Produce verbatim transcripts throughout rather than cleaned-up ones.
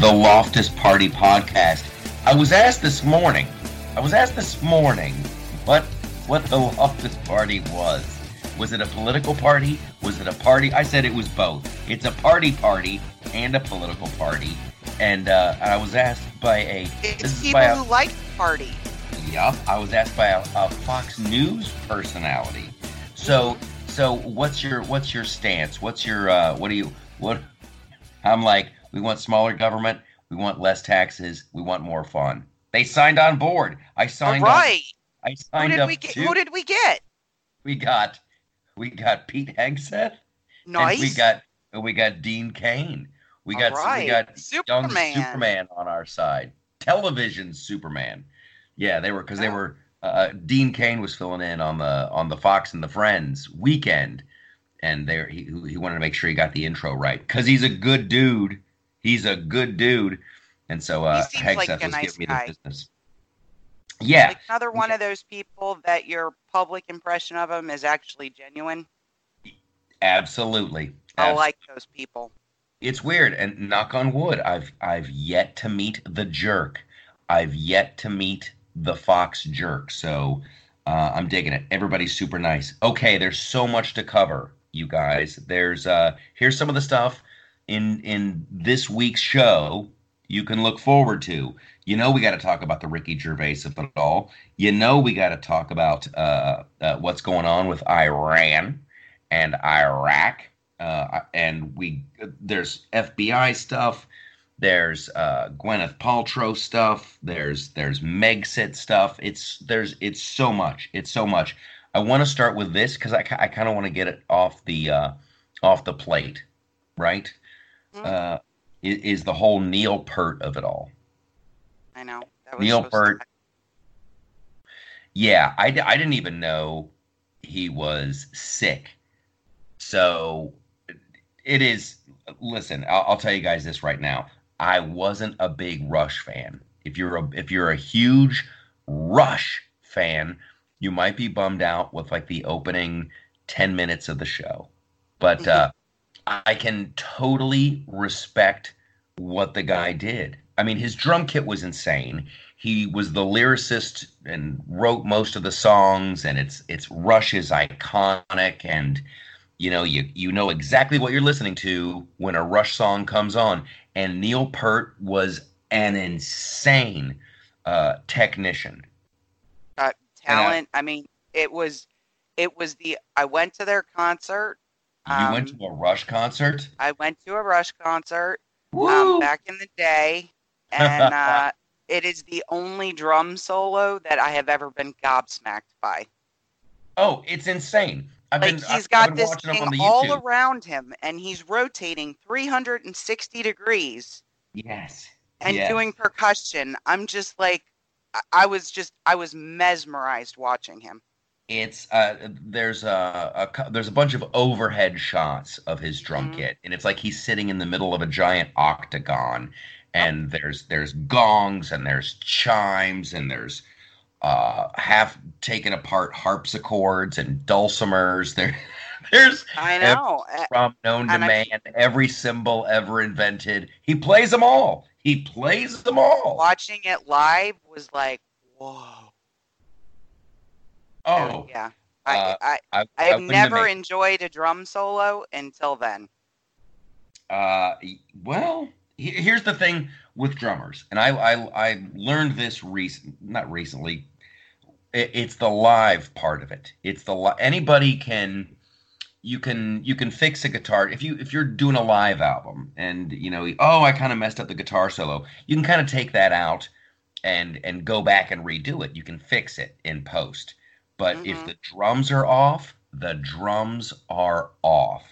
the Loftus Party podcast. I was asked this morning, I was asked this morning what what the Loftus Party was. Was it a political party? Was it a party? I said it was both. It's a party party and a political party. And uh, I was asked by a... It's people a, who like the party. Yup. I was asked by a, a Fox News personality. So so what's your what's your stance? What's your... Uh, what do you... What? I'm like, we want smaller government. We want less taxes. We want more fun. They signed on board. I signed right. on... I signed who did up we get, too. Who did we get? We got... We got Pete Hegseth. Nice. And we got we got Dean Cain. We got right. we got Superman. Young Superman on our side. Television Superman. Yeah, they were because oh. they were. Uh, Dean Cain was filling in on the on the Fox and the Friends weekend, and there he he wanted to make sure he got the intro right because he's a good dude. He's a good dude, and so uh, Hegseth like was nice giving guy. me the business. Yeah. Like another one of those people that your public impression of them is actually genuine. Absolutely. I Absolutely. like those people. It's weird. And knock on wood, I've I've yet to meet the jerk. I've yet to meet the Fox jerk. So uh, I'm digging it. Everybody's super nice. Okay, there's so much to cover, you guys. There's uh, here's some of the stuff in in this week's show you can look forward to. You know, we got to talk about the Ricky Gervais of it all. You know, we got to talk about uh, uh, what's going on with Iran and Iraq. Uh, and we there's F B I stuff. There's uh, Gwyneth Paltrow stuff. There's there's Megxit stuff. It's there's it's so much. It's so much. I want to start with this because I, I kind of want to get it off the uh, off the plate. Right. Mm-hmm. Uh, is, is the whole Neil Peart of it all. I know. That was Neil Peart. Yeah, I, I didn't even know he was sick. So it is, listen, I'll, I'll tell you guys this right now. I wasn't a big Rush fan. If you're a, if you're a huge Rush fan, you might be bummed out with like the opening ten minutes of the show. But mm-hmm. uh, I can totally respect what the guy did. I mean, his drum kit was insane. He was the lyricist and wrote most of the songs, and it's it's Rush is iconic, and you know you you know exactly what you're listening to when a Rush song comes on. And Neil Peart was an insane uh, technician, uh, talent. I, I mean, it was it was the I went to their concert. You um, went to a Rush concert? I went to a Rush concert um, back in the day. And uh, it is the only drum solo that I have ever been gobsmacked by. Oh, it's insane. I've like been, he's I've, got I've been this thing all around him, and he's rotating three hundred sixty degrees. Yes. And yes. doing percussion. I'm just like, I was just, I was mesmerized watching him. It's uh, there's a, a there's a bunch of overhead shots of his drum mm-hmm. kit, and it's like he's sitting in the middle of a giant octagon. And there's there's gongs and there's chimes and there's uh, half taken apart harpsichords and dulcimers. There, there's I know from known to man, every cymbal ever invented. He plays them all. He plays them all. Watching it live was like, whoa. Oh yeah, I uh, I, I, I I've I never have enjoyed a drum solo until then. Uh, well. Here's the thing with drummers, and I I, I learned this recent, not recently. It, it's the live part of it. It's the li- anybody can, you can you can fix a guitar if you if you're doing a live album, and you know oh I kind of messed up the guitar solo. You can kind of take that out and and go back and redo it. You can fix it in post. But mm-hmm. if the drums are off, the drums are off.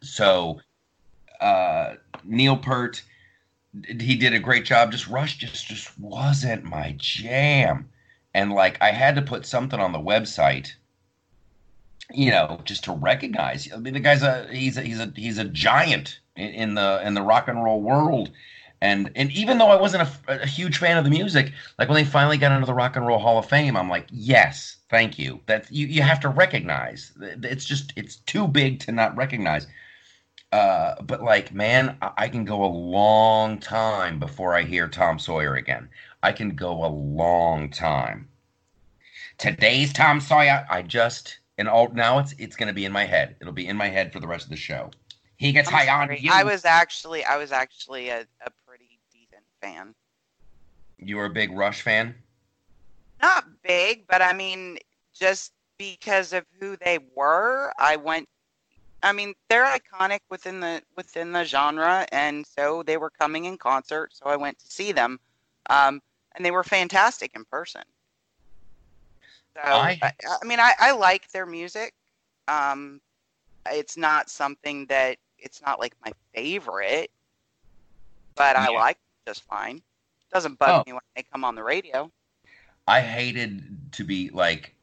So uh, Neil Peart. He did a great job. Just Rush just, just wasn't my jam. And like I had to put something on the website, you know, just to recognize. I mean, the guy's a he's a he's a he's a giant in, in the in the rock and roll world. And and even though I wasn't a, a huge fan of the music, like when they finally got into the Rock and Roll Hall of Fame, I'm like, yes, thank you. That's you, you have to recognize. It's just it's too big to not recognize. Uh, but like, man, I-, I can go a long time before I hear Tom Sawyer again. I can go a long time. Today's Tom Sawyer, I just, and all now it's it's going to be in my head. It'll be in my head for the rest of the show. He gets I'm high sorry. on you. I was actually, I was actually a, a pretty decent fan. You were a big Rush fan? Not big, but I mean, just because of who they were, I went. I mean, they're iconic within the within the genre, and so they were coming in concert, so I went to see them, um, and they were fantastic in person. So I, I, I mean, I, I like their music. Um, it's not something that it's not like my favorite, but yeah. I like it just fine. Doesn't bug oh. me when they come on the radio. I hated to be like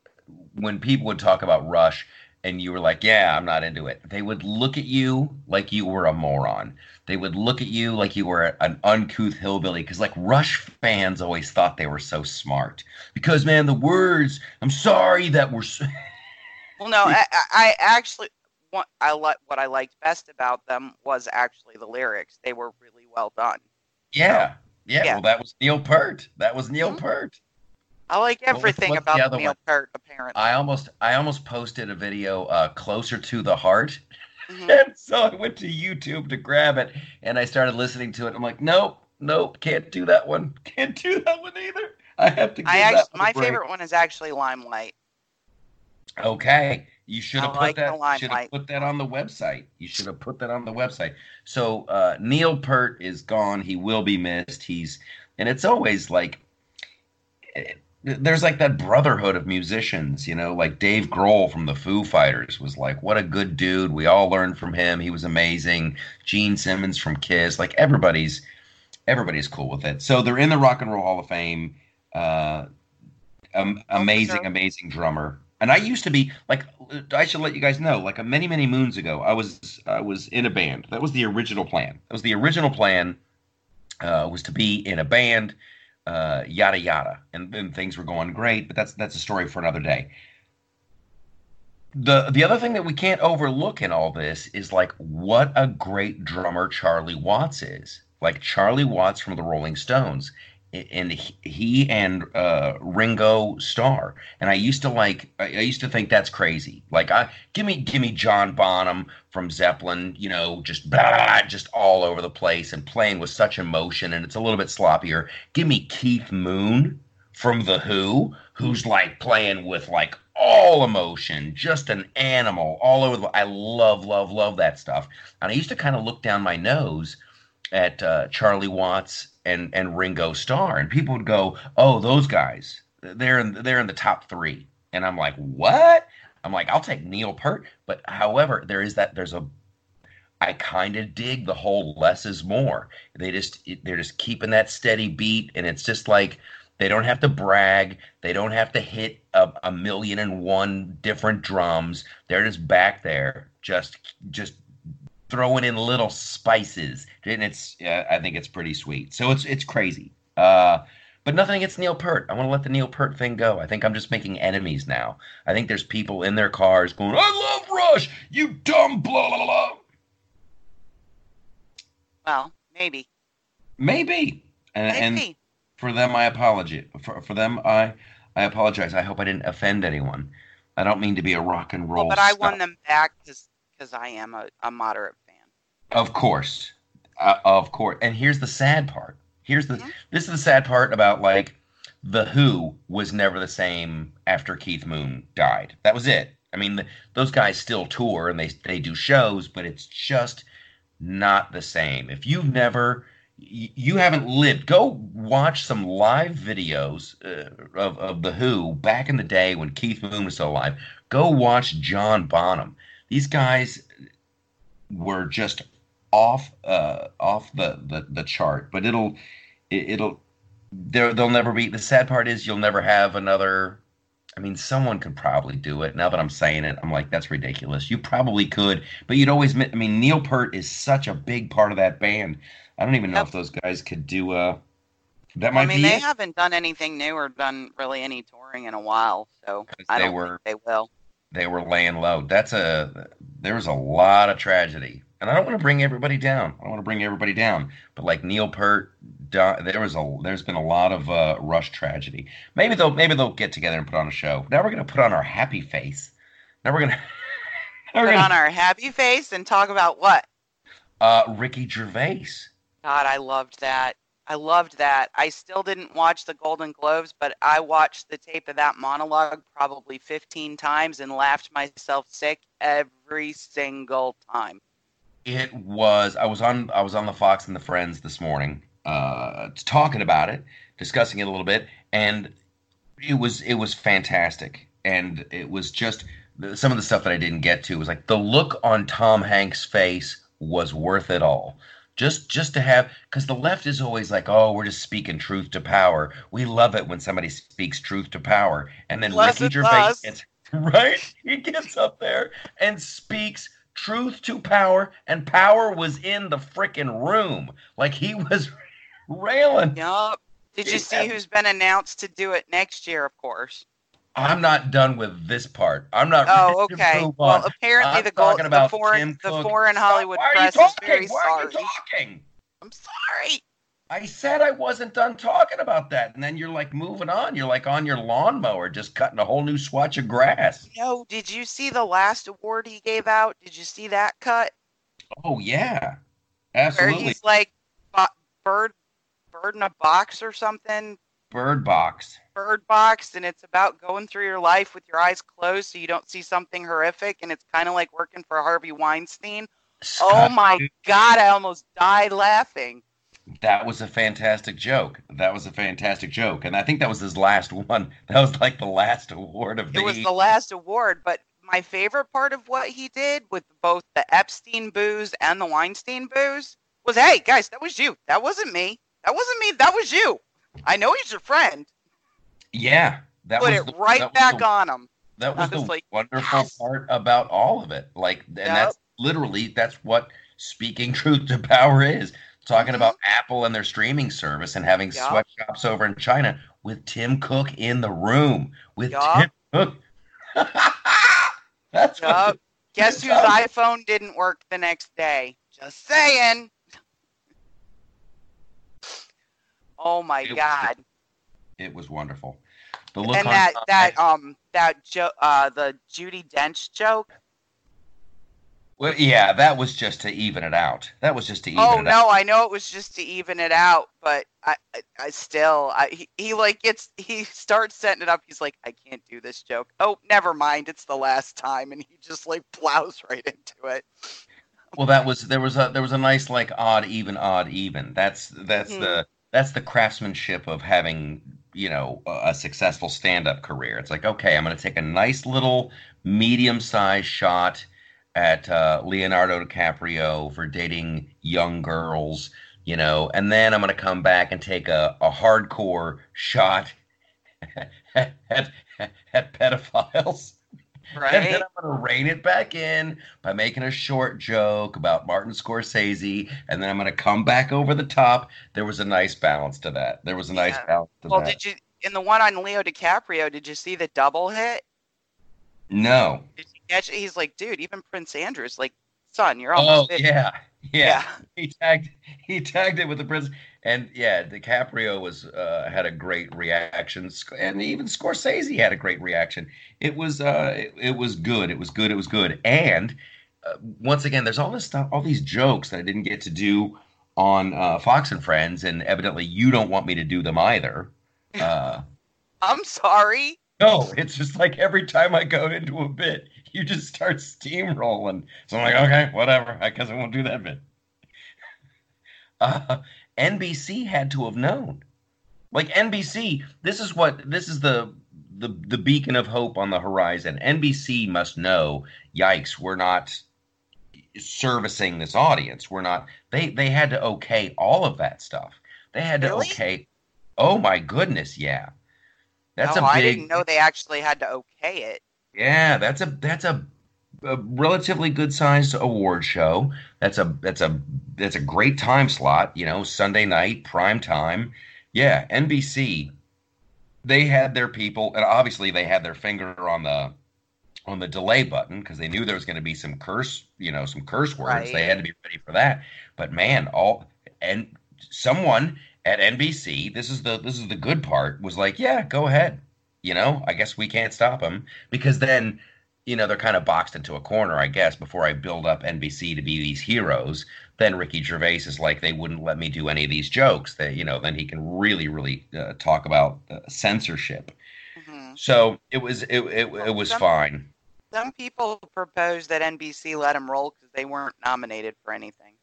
when people would talk about Rush. And you were like, yeah, I'm not into it. They would look at you like you were a moron. They would look at you like you were an uncouth hillbilly. Because, like, Rush fans always thought they were so smart. Because, man, the words, I'm sorry that we're so... Well, no, I, I actually... What I, what I liked best about them was actually the lyrics. They were really well done. Yeah. So, yeah, yeah, well, that was Neil Peart. That was Neil mm-hmm. Peart. I like everything well, about the Neil one? Peart, apparently. I almost I almost posted a video uh, closer to the heart. Mm-hmm. And so I went to YouTube to grab it, and I started listening to it. I'm like, nope, nope, can't do that one. Can't do that one either. I have to give I actually, that one My break. favorite one is actually Limelight. Okay. You should have put, like that, put that on the website. You should have put that on the website. So uh, Neil Peart is gone. He will be missed. He's And it's always like... It, There's like that brotherhood of musicians, you know, like Dave Grohl from the Foo Fighters was like, what a good dude. We all learned from him. He was amazing. Gene Simmons from Kiss. Like everybody's everybody's cool with it. So they're in the Rock and Roll Hall of Fame. Uh, um, amazing, okay. amazing drummer. And I used to be like, I should let you guys know, like many, many moons ago, I was I was in a band. That was the original plan. That was the original plan uh, was to be in a band. Uh, yada yada, and then things were going great, but that's that's a story for another day. The the other thing that we can't overlook in all this is like what a great drummer Charlie Watts is. Like Charlie Watts from the Rolling Stones, and he and uh, Ringo Starr. And I used to like I used to think that's crazy. Like I give me give me John Bonham from Zeppelin, you know, just blah, just all over the place and playing with such emotion, and it's a little bit sloppier. Give me Keith Moon from The Who, who's like playing with like all emotion, just an animal all over the. I love love love that stuff, and I used to kind of look down my nose at uh, Charlie Watts and and Ringo Starr, and people would go, "Oh, those guys, they're in, they're in the top three." And I'm like, "What?" I'm like, "I'll take Neil Peart." But however, there is that. There's a. I kind of dig the whole less is more. They just they're just keeping that steady beat, and it's just like they don't have to brag. They don't have to hit a, a million and one different drums. They're just back there, just just. throwing in little spices, and it's uh, I think it's pretty sweet. So it's it's crazy, uh, but nothing against Neil Peart. I want to let the Neil Peart thing go. I think I'm just making enemies now. I think there's people in their cars going, "I love Rush, you dumb blah blah blah." Well, maybe, maybe, and, maybe. and for them, I apologize. For for them, I I apologize. I hope I didn't offend anyone. I don't mean to be a rock and roll. Well, but I stuff. won them back because. Because I am a, a moderate fan. Of course. Uh, of course. And here's the sad part. Here's the mm-hmm. This is the sad part about, like, The Who was never the same after Keith Moon died. That was it. I mean, the, those guys still tour and they, they do shows, but it's just not the same. If you've never... You haven't lived. Go watch some live videos uh, of, of The Who back in the day when Keith Moon was still alive. Go watch John Bonham. These guys were just off, uh, off the, the, the chart. But it'll, it, it'll, there they'll never be. The sad part is you'll never have another. I mean, someone could probably do it. Now that I'm saying it, I'm like, that's ridiculous. You probably could, but you'd always. I mean, Neil Peart is such a big part of that band. I don't even know yep. if those guys could do. Uh, that might. I mean, be they it. haven't done anything new or done really any touring in a while, so I don't they were, think they will. they were laying low. That's a there was a lot of tragedy, and I don't want to bring everybody down. I don't want to bring everybody down, but like Neil Peart, there was a there's been a lot of uh, Rush tragedy. Maybe they'll maybe they'll get together and put on a show. Now we're gonna put on our happy face. Now we're gonna put we're gonna, on our happy face and talk about what? Uh, Ricky Gervais. God, I loved that. I loved that. I still didn't watch the Golden Globes, but I watched the tape of that monologue probably fifteen times and laughed myself sick every single time. It was. I was on. I was on the Fox and the Friends this morning, uh, talking about it, discussing it a little bit, and it was. It was fantastic, and it was just some of the stuff that I didn't get to was like the look on Tom Hanks' face was worth it all. Just just to have, because the left is always like, oh, we're just speaking truth to power. We love it when somebody speaks truth to power. And then Bless Ricky Gervais gets, right? He gets up there and speaks truth to power, and power was in the frickin' room. Like, he was railing. Yup. Did you see who's been announced to do it next year, of course? I'm not done with this part. I'm not. Oh, okay. Well, apparently the, goal, the foreign, the foreign Hollywood press is very sorry. Why are you talking? I'm sorry. I said I wasn't done talking about that, and then you're like moving on. You're like on your lawnmower, just cutting a whole new swatch of grass. No, did you see the last award he gave out? Did you see that cut? Oh yeah, absolutely. Where he's like bird, bird in a box or something. Bird Box. Bird Box, and it's about going through your life with your eyes closed so you don't see something horrific, and it's kind of like working for Harvey Weinstein. Scott, oh, my God, I almost died laughing. That was a fantastic joke. That was a fantastic joke, and I think that was his last one. That was like the last award of the... It was the last award, but my favorite part of what he did with both the Epstein booze and the Weinstein booze was, hey, guys, that was you. That wasn't me. That wasn't me. That was you. I know he's your friend. Yeah. That Put was it the, right that back was the, on him. That was, was the like, wonderful yes. part about all of it. Like, and yep. that's literally, that's what speaking truth to power is. Talking mm-hmm. about Apple and their streaming service and having yep. sweatshops over in China with Tim Cook in the room. With yep. Tim Cook. That's yep. what Guess whose up. iPhone didn't work the next day? Just saying. Oh my it God! Was, it was wonderful. The look and on that that um that jo- uh the Judi Dench joke. Well, yeah, that was just to even it out. That was just to even oh, it no, out. Oh no, I know it was just to even it out, but I, I, I still, I he, he like gets he starts setting it up. He's like, I can't do this joke. Oh, never mind, it's the last time, and he just like plows right into it. Well, that was there was a there was a nice like odd even odd even. That's that's mm-hmm. the. That's the craftsmanship of having, you know, a successful stand-up career. It's like, okay, I'm going to take a nice little medium-sized shot at uh, Leonardo DiCaprio for dating young girls, you know, and then I'm going to come back and take a, a hardcore shot at, at, at pedophiles. Right. And then I'm going to rein it back in by making a short joke about Martin Scorsese, and then I'm going to come back over the top. There was a nice balance to that. There was a nice yeah. balance to well, that. Well, did you in the one on Leo DiCaprio, did you see the double hit? No. Did you catch it? He's like, dude, even Prince Andrew's like, son, you're almost oh, yeah, yeah, yeah. He tagged he tagged it with the Prince. And yeah, DiCaprio was uh, had a great reaction, and even Scorsese had a great reaction. It was uh, it, it was good. It was good. It was good. And uh, once again, there's all this stuff, all these jokes that I didn't get to do on uh, Fox and Friends, and evidently you don't want me to do them either. Uh, I'm sorry. No, it's just like every time I go into a bit, you just start steamrolling. So I'm like, okay, whatever. I guess I won't do that bit. Uh, N B C had to have known. Like N B C, this is what this is the, the the beacon of hope on the horizon. N B C must know, yikes, we're not servicing this audience. We're not they they had to okay all of that stuff. They had to really? okay oh my goodness, yeah. That's no, a big I didn't know they actually had to okay it. Yeah, that's a that's a a relatively good-sized award show. That's a that's a that's a great time slot. You know, Sunday night prime time. Yeah, N B C. They had their people, and obviously they had their finger on the on the delay button because they knew there was going to be some curse, you know, some curse words. Right. They had to be ready for that. But man, all and someone at N B C, this is the this is the good part, was like, yeah, go ahead. You know, I guess we can't stop them, because then, you know, they're kind of boxed into a corner, I guess, before I build up N B C to be these heroes. Then Ricky Gervais is like, they wouldn't let me do any of these jokes. They, you know, then he can really, really uh, talk about uh, censorship. Mm-hmm. So it was it it, well, it was some, fine. Some people proposed that N B C let him roll because they weren't nominated for anything.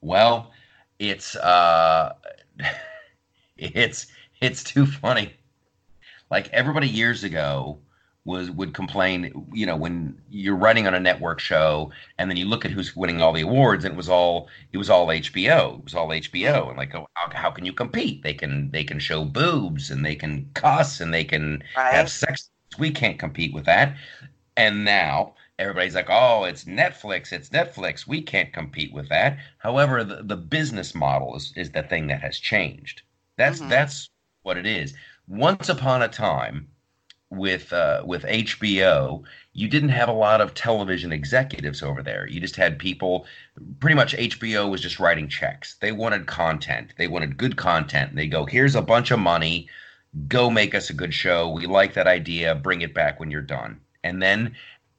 Well, it's uh, it's it's too funny. Like, everybody years ago was would complain, you know, when you're writing on a network show and then you look at who's winning all the awards, and it was all it was all H B O. It was all H B O. And like, oh, how, how can you compete? They can they can show boobs and they can cuss and they can right. have sex. We can't compete with that. And now everybody's like, oh, it's Netflix. It's Netflix. We can't compete with that. However, the, the business model is, is the thing that has changed. That's mm-hmm. that's what it is. Once upon a time, with uh, with H B O, you didn't have a lot of television executives over there. You just had people. Pretty much, H B O was just writing checks. They wanted content. They wanted good content. And they go, here's a bunch of money. Go make us a good show. We like that idea. Bring it back when you're done. And then,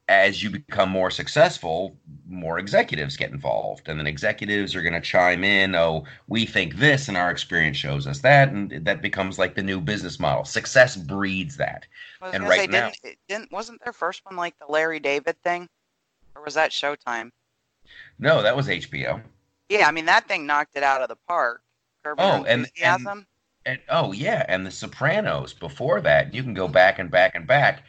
as you become more successful, more executives get involved. And then executives are going to chime in. Oh, we think this and our experience shows us that. And that becomes like the new business model. Success breeds that. And right say, now. Didn't, it didn't, wasn't their first one like the Larry David thing? Or was that Showtime? No, that was H B O. Yeah, I mean, that thing knocked it out of the park. Curb oh, and, enthusiasm. And, and oh, yeah. And The Sopranos before that. You can go back and back and back.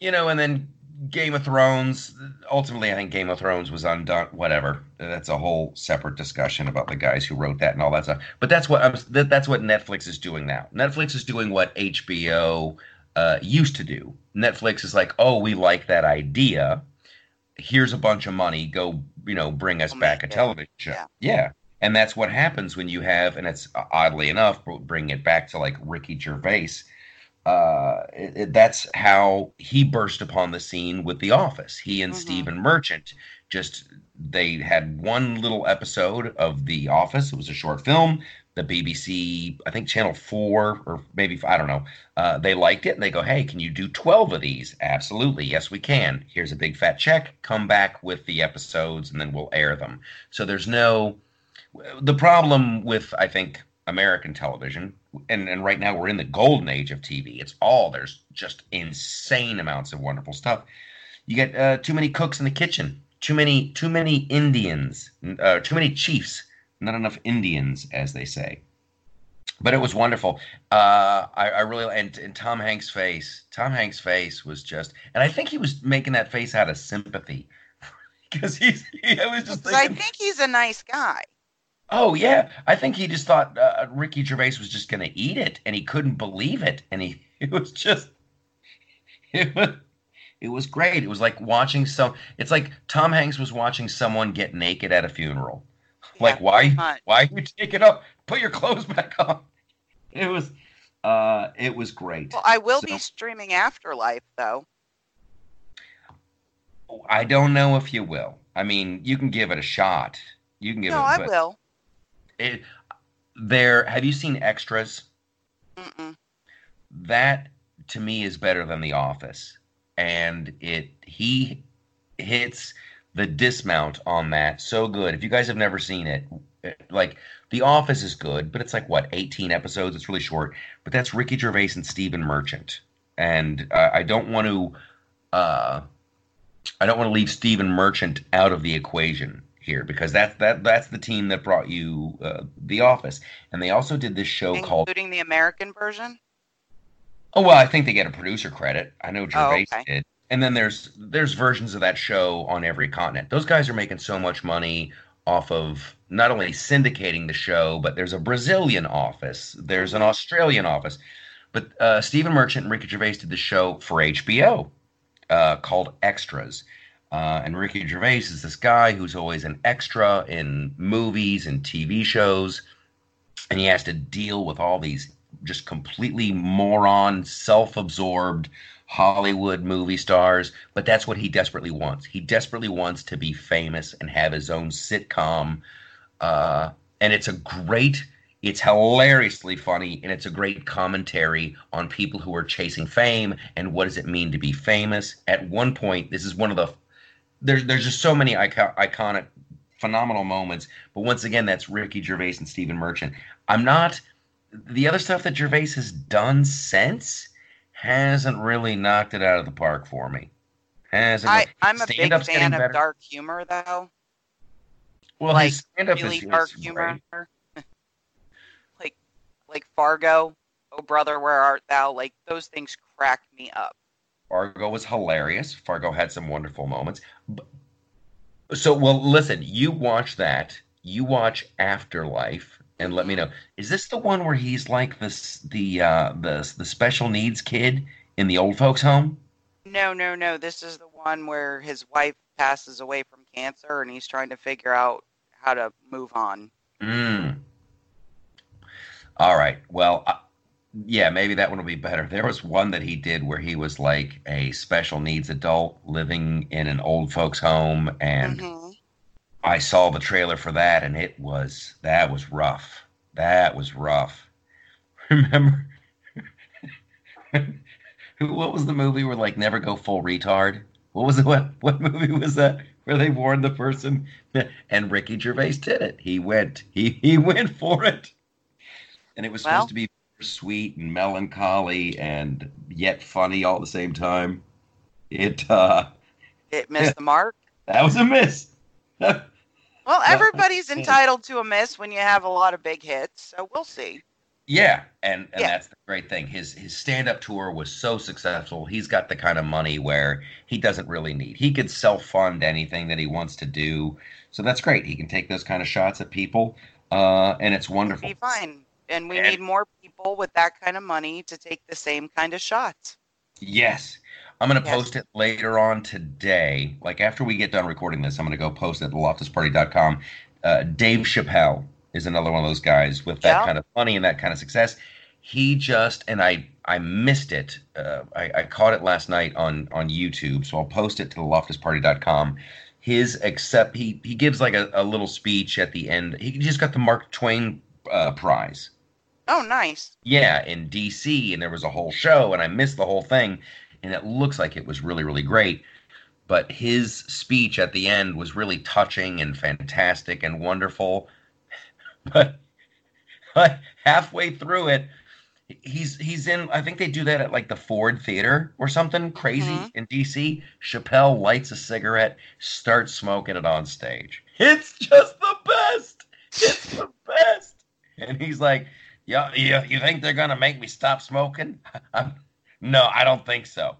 You know, and then Game of Thrones, ultimately I think Game of Thrones was undone, whatever. That's a whole separate discussion about the guys who wrote that and all that stuff. But that's what I'm, that's what Netflix is doing now. Netflix is doing what H B O uh, used to do. Netflix is like, oh, we like that idea. Here's a bunch of money. Go, you know, bring us oh, back a television show. Yeah. yeah. And that's what happens when you have, and it's oddly enough, bring it back to like Ricky Gervais. Uh, it, it, that's how he burst upon the scene with The Office. He and mm-hmm. Stephen Merchant just, they had one little episode of The Office. It was a short film. The B B C, I think Channel four or maybe, I don't know, uh, they liked it. And they go, hey, can you do twelve of these? Absolutely. Yes, we can. Here's a big fat check. Come back with the episodes and then we'll air them. So there's no, the problem with, I think, American television, and, and right now we're in the golden age of T V. It's all, there's just insane amounts of wonderful stuff. You get uh, too many cooks in the kitchen, too many too many Indians, uh, too many chiefs, not enough Indians, as they say. But it was wonderful. Uh, I, I really, and, and Tom Hanks' face, Tom Hanks' face was just, and I think he was making that face out of sympathy because he's, he, I was just thinking, I think he's a nice guy. Oh, yeah. I think he just thought uh, Ricky Gervais was just going to eat it, and he couldn't believe it. And he it was just it was, it was great. It was like watching some it's like Tom Hanks was watching someone get naked at a funeral. Yeah, like, why why you take it up? Put your clothes back on. It was uh, it was great. Well, I will so, be streaming Afterlife, though. I don't know if you will. I mean, you can give it a shot. You can give no, it a shot. No, I will. It, there, have you seen Extras? Mm-mm. That to me is better than The Office, and it he hits the dismount on that so good. If you guys have never seen it, like The Office is good, but it's like what eighteen episodes. It's really short, but that's Ricky Gervais and Stephen Merchant, and uh, I don't want to uh, I don't want to leave Stephen Merchant out of the equation here, because that's that that's the team that brought you uh, The Office, and they also did this show including called including the American version. Oh well, I think they get a producer credit. I know Gervais oh, okay. did, and then there's there's versions of that show on every continent. Those guys are making so much money off of not only syndicating the show, but there's a Brazilian office, there's an Australian office, but uh, Stephen Merchant and Ricky Gervais did the show for H B O uh, called Extras. Uh, and Ricky Gervais is this guy who's always an extra in movies and T V shows, and he has to deal with all these just completely moron, self-absorbed, Hollywood movie stars, but that's what he desperately wants. He desperately wants to be famous and have his own sitcom. Uh, and it's a great, it's hilariously funny, and it's a great commentary on people who are chasing fame and what does it mean to be famous. At one point, this is one of the, there's, there's just so many icon, iconic, phenomenal moments. But once again, that's Ricky Gervais and Stephen Merchant. I'm not, the other stuff that Gervais has done since hasn't really knocked it out of the park for me. Hasn't I, I'm a big fan of dark humor, though. Well, like, his stand-up really is dark humor. like, like Fargo, Oh Brother, Where Art Thou? Like, those things crack me up. Fargo was hilarious. Fargo had some wonderful moments. So, well, listen, you watch that. You watch Afterlife. And let me know. Is this the one where he's like this, the uh, the the special needs kid in the old folks' home? No, no, no. This is the one where his wife passes away from cancer, and he's trying to figure out how to move on. Mm. All right. Well, uh, yeah, maybe that one will be better. There was one that he did where he was like a special needs adult living in an old folks' home, and. Mm-hmm. I saw the trailer for that, and it was, that was rough. That was rough. Remember? What was the movie where, like, never go full retard? What was it? What, what movie was that where they warned the person? And Ricky Gervais did it. He went, he, he went for it. And it was well, supposed to be sweet and melancholy and yet funny all at the same time. It, uh. It missed the mark? That was a miss. Well, everybody's entitled to a miss when you have a lot of big hits, so we'll see. Yeah, and, and yeah. That's the great thing. His his stand-up tour was so successful. He's got the kind of money where he doesn't really need. He could self-fund anything that he wants to do, so that's great. He can take those kind of shots at people, uh, and it's wonderful. It'll be fine, and we and, need more people with that kind of money to take the same kind of shots. Yes. I'm going to yes. post it later on today. Like, after we get done recording this, I'm going to go post it at the loftus party dot com. Uh, Dave Chappelle is another one of those guys with that yeah. kind of money and that kind of success. He just, and I, I missed it. Uh, I, I caught it last night on, on YouTube, so I'll post it to the loftus party dot com. His, except he, he gives like a, a little speech at the end. He just got the Mark Twain uh, prize. Oh, nice. Yeah, in D C, and there was a whole show, and I missed the whole thing. And it looks like it was really, really great. But his speech at the end was really touching and fantastic and wonderful. But, but halfway through it, he's he's in, I think they do that at like the Ford Theater or something crazy mm-hmm. in D C. Chappelle lights a cigarette, starts smoking it on stage. It's just the best. It's the best. And he's like, yeah, yeah, you think they're going to make me stop smoking? I'm No, I don't think so.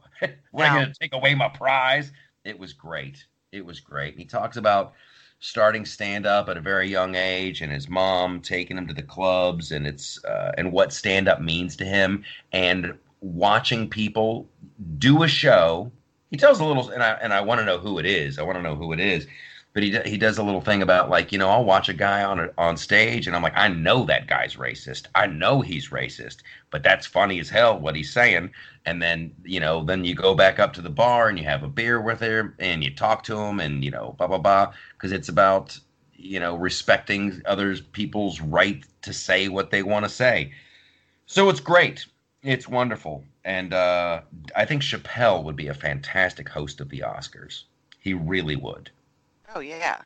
We're no. going to take away my prize. It was great. It was great. He talks about starting stand-up at a very young age and his mom taking him to the clubs and it's uh, and what stand-up means to him and watching people do a show. He tells a little, and I and I want to know who it is. I want to know who it is. But he he does a little thing about like, you know, I'll watch a guy on a, on stage and I'm like, I know that guy's racist. I know he's racist, but that's funny as hell what he's saying. And then, you know, then you go back up to the bar and you have a beer with him and you talk to him and, you know, blah, blah, blah. Because it's about, you know, respecting other people's right to say what they want to say. So it's great. It's wonderful. And uh, I think Chappelle would be a fantastic host of the Oscars. He really would. Oh, yeah.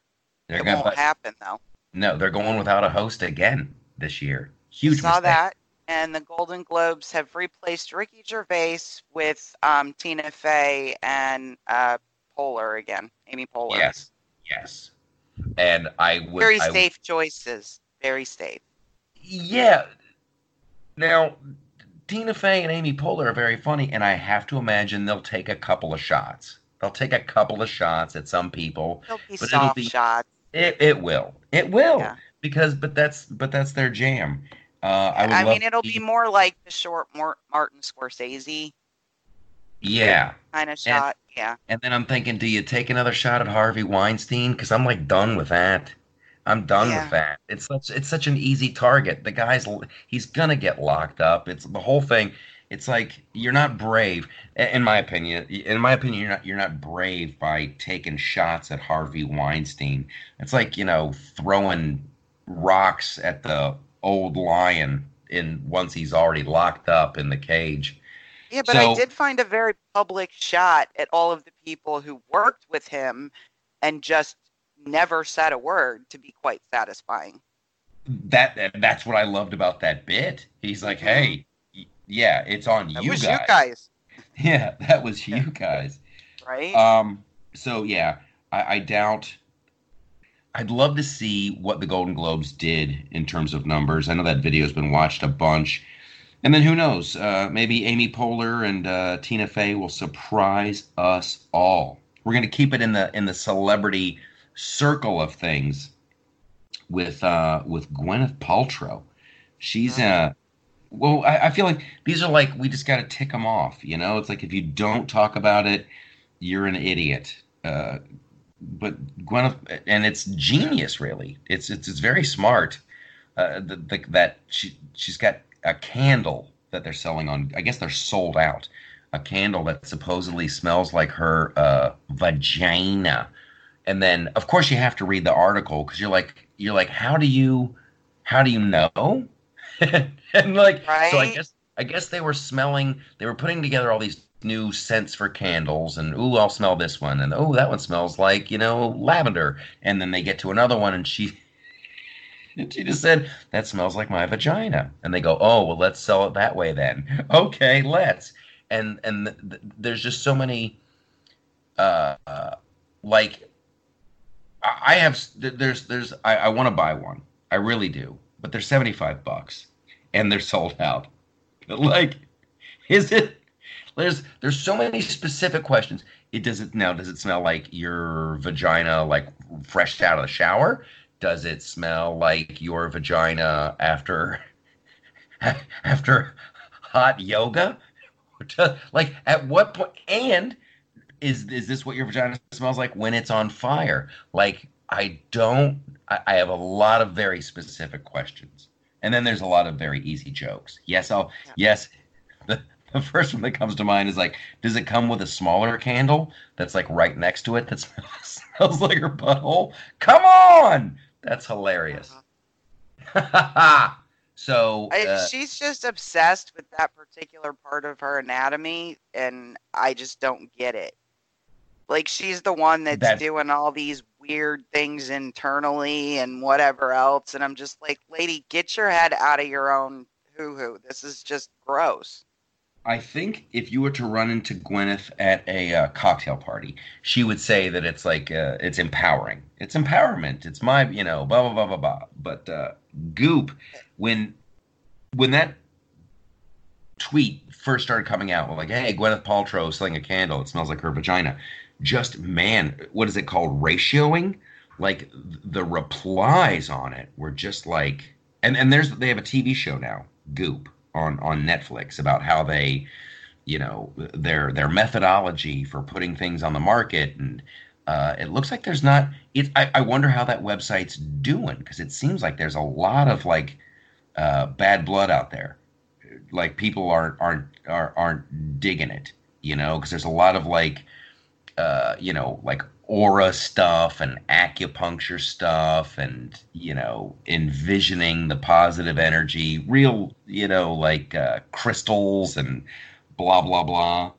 They're it won't let, happen, though. No, they're going without a host again this year. Huge saw mistake. Saw that, and the Golden Globes have replaced Ricky Gervais with um, Tina Fey and uh, Poehler again. Amy Poehler. Yes, yes. And I would... Very I, safe choices. Very safe. Yeah. Now, Tina Fey and Amy Poehler are very funny, and I have to imagine they'll take a couple of shots. I'll take a couple of shots at some people. It'll be but soft it'll be, shots. It, it will. It will. Yeah. Because, but that's but that's their jam. Uh, I, would I love mean, it'll be more like the short Martin Scorsese. Yeah. Kind of shot. And, yeah. And then I'm thinking, do you take another shot at Harvey Weinstein? Because I'm like done with that. I'm done yeah. with that. It's such it's such an easy target. The guy's he's gonna get locked up. It's the whole thing. It's like you're not brave, in my opinion. In my opinion, you're not you're not brave by taking shots at Harvey Weinstein. It's like, you know, throwing rocks at the old lion in once he's already locked up in the cage. Yeah, but so, I did find a very public shot at all of the people who worked with him and just never said a word to be quite satisfying. That that's what I loved about that bit. He's like, hey. Yeah, it's on you guys. That was you guys. Yeah, that was you guys. Right? Um, so, yeah, I, I doubt... I'd love to see what the Golden Globes did in terms of numbers. I know that video's been watched a bunch. And then who knows? Uh, maybe Amy Poehler and uh, Tina Fey will surprise us all. We're going to keep it in the in the celebrity circle of things with, uh, with Gwyneth Paltrow. She's in uh-huh. a... Well, I, I feel like these are like, we just got to tick them off, you know? It's like if you don't talk about it, you're an idiot. Uh, but Gwyneth, and it's genius, really. It's it's, it's very smart uh, the, the, that she, she's got a candle that they're selling on. I guess they're sold out. A candle that supposedly smells like her uh, vagina. And then, of course, you have to read the article because you're like, you're like, how do you, how do you know? And like, right? So I guess I guess they were smelling, they were putting together all these new scents for candles, and ooh, I'll smell this one, and oh, that one smells like, you know, lavender, and then they get to another one, and she, and she just said, that smells like my vagina, and they go, oh, well, let's sell it that way then. Okay, let's, and and th- th- there's just so many, uh, uh like, I, I have there's there's I, I want to buy one, I really do, but they're seventy-five bucks. And they're sold out. But like, is it? There's there's so many specific questions. It does it now. Does it smell like your vagina, like fresh out of the shower? Does it smell like your vagina after after hot yoga? Like, at what point? And is is this what your vagina smells like when it's on fire? Like, I don't. I, I have a lot of very specific questions. And then there's a lot of very easy jokes. Yes, I'll, yeah. yes. The, the first one that comes to mind is like, does it come with a smaller candle that's like right next to it that smells, smells like her butthole? Come on! That's hilarious. Uh-huh. So I, uh, she's just obsessed with that particular part of her anatomy, and I just don't get it. Like, she's the one that's, that's doing all these weird things internally and whatever else. And I'm just like, lady, get your head out of your own hoo-hoo. This is just gross. I think if you were to run into Gwyneth at a uh, cocktail party, she would say that it's like, uh, it's empowering. It's empowerment. It's my, you know, blah, blah, blah, blah, blah. But uh, Goop, when when that tweet first started coming out, like, hey, Gwyneth Paltrow selling a candle. It smells like her vagina. Just, man, what is it called? Ratioing? Like, the replies on it were just like, and, and there's, they have a T V show now, Goop, on, on Netflix, about how they, you know, their, their methodology for putting things on the market. And uh, it looks like there's not, it, I, I wonder how that website's doing, because it seems like there's a lot of like uh, bad blood out there. Like, people aren't, aren't, aren't, aren't digging it, you know, because there's a lot of like, Uh, you know, like aura stuff and acupuncture stuff and, you know, envisioning the positive energy, real, you know, like uh, crystals and blah, blah, blah.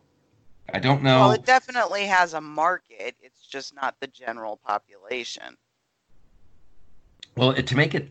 I don't know. Well, it definitely has a market. It's just not the general population. Well, it, to make it,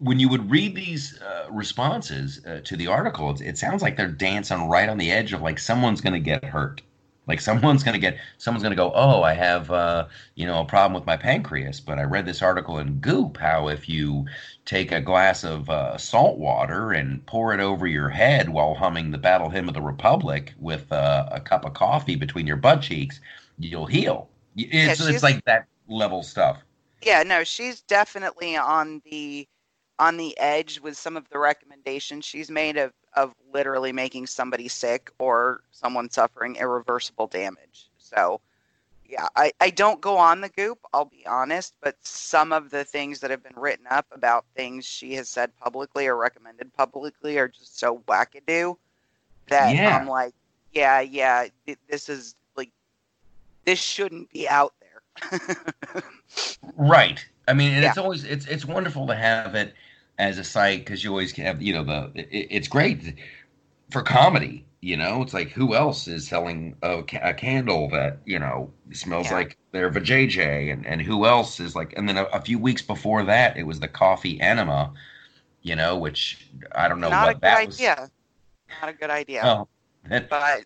when you would read these uh, responses uh, to the article, it, it sounds like they're dancing right on the edge of like someone's going to get hurt. Like, someone's going to get, someone's going to go, oh, I have, uh, you know, a problem with my pancreas. But I read this article in Goop how if you take a glass of uh, salt water and pour it over your head while humming the Battle Hymn of the Republic with uh, a cup of coffee between your butt cheeks, you'll heal. It's, yeah, it's like that level stuff. Yeah, no, she's definitely on the on the edge with some of the recommendations she's made of, of literally making somebody sick or someone suffering irreversible damage. So, yeah, I, I don't go on the Goop, I'll be honest, but some of the things that have been written up about things she has said publicly or recommended publicly are just so wackadoo that yeah. I'm like, yeah, yeah, it, this is like, this shouldn't be out there. Right. I mean, and yeah. it's always, it's, it's wonderful to have it as a site, because you always have, you know, the, it, it's great for comedy, you know, it's like, who else is selling a, a candle that, you know, smells yeah. like their vajayjay, and, and who else is like, and then a, a few weeks before that, it was the coffee enema, you know, which I don't know Not what that was. Not a good idea. Not a good idea. Oh, but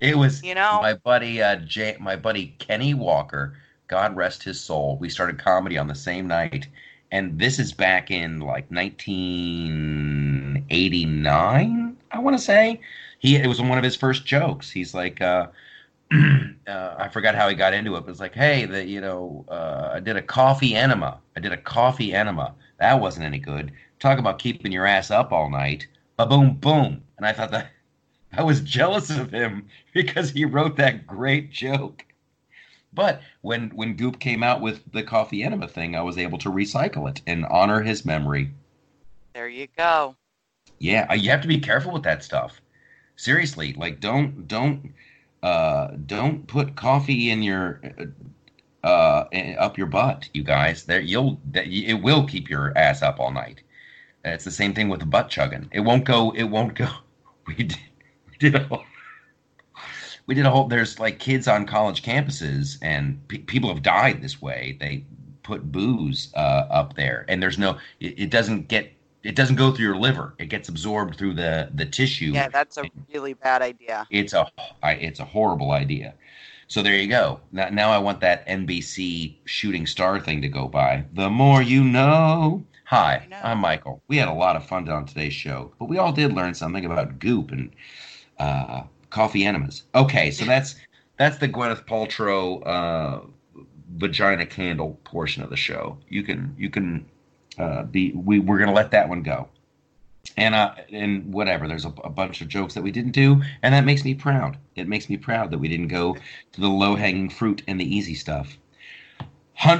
it was, you know, my buddy, uh, Jay, my buddy Kenny Walker, God rest his soul. We started comedy on the same night, and this is back in like nineteen eighty-nine. I want to say he it was one of his first jokes. He's like, uh, uh, I forgot how he got into it, but it's like, hey, that you know, uh, I did a coffee enema. I did a coffee enema. That wasn't any good. Talk about keeping your ass up all night. Ba boom boom. And I thought that I was jealous of him because he wrote that great joke. But when, when Goop came out with the coffee enema thing, I was able to recycle it and honor his memory. There you go. Yeah, you have to be careful with that stuff. Seriously, like don't don't uh, don't put coffee in your uh, up your butt, you guys. There you'll it will keep your ass up all night. It's the same thing with the butt chugging. It won't go. It won't go. We did. We did a whole. We did a whole. There's like kids on college campuses, and pe- people have died this way. They put booze uh, up there, and there's no. It, it doesn't get. It doesn't go through your liver. It gets absorbed through the, the tissue. Yeah, that's a really bad idea. It's a. It's a horrible idea. So there you go. Now, now I want that N B C shooting star thing to go by. The more you know. Hi, I'm Michael. We had a lot of fun on today's show, but we all did learn something about Goop and uh, coffee enemas. Okay, so that's that's the Gwyneth Paltrow uh, vagina candle portion of the show. You can you can uh, be we we're gonna let that one go, and uh, and whatever. There's a, a bunch of jokes that we didn't do, and that makes me proud. It makes me proud that we didn't go to the low hanging fruit and the easy stuff.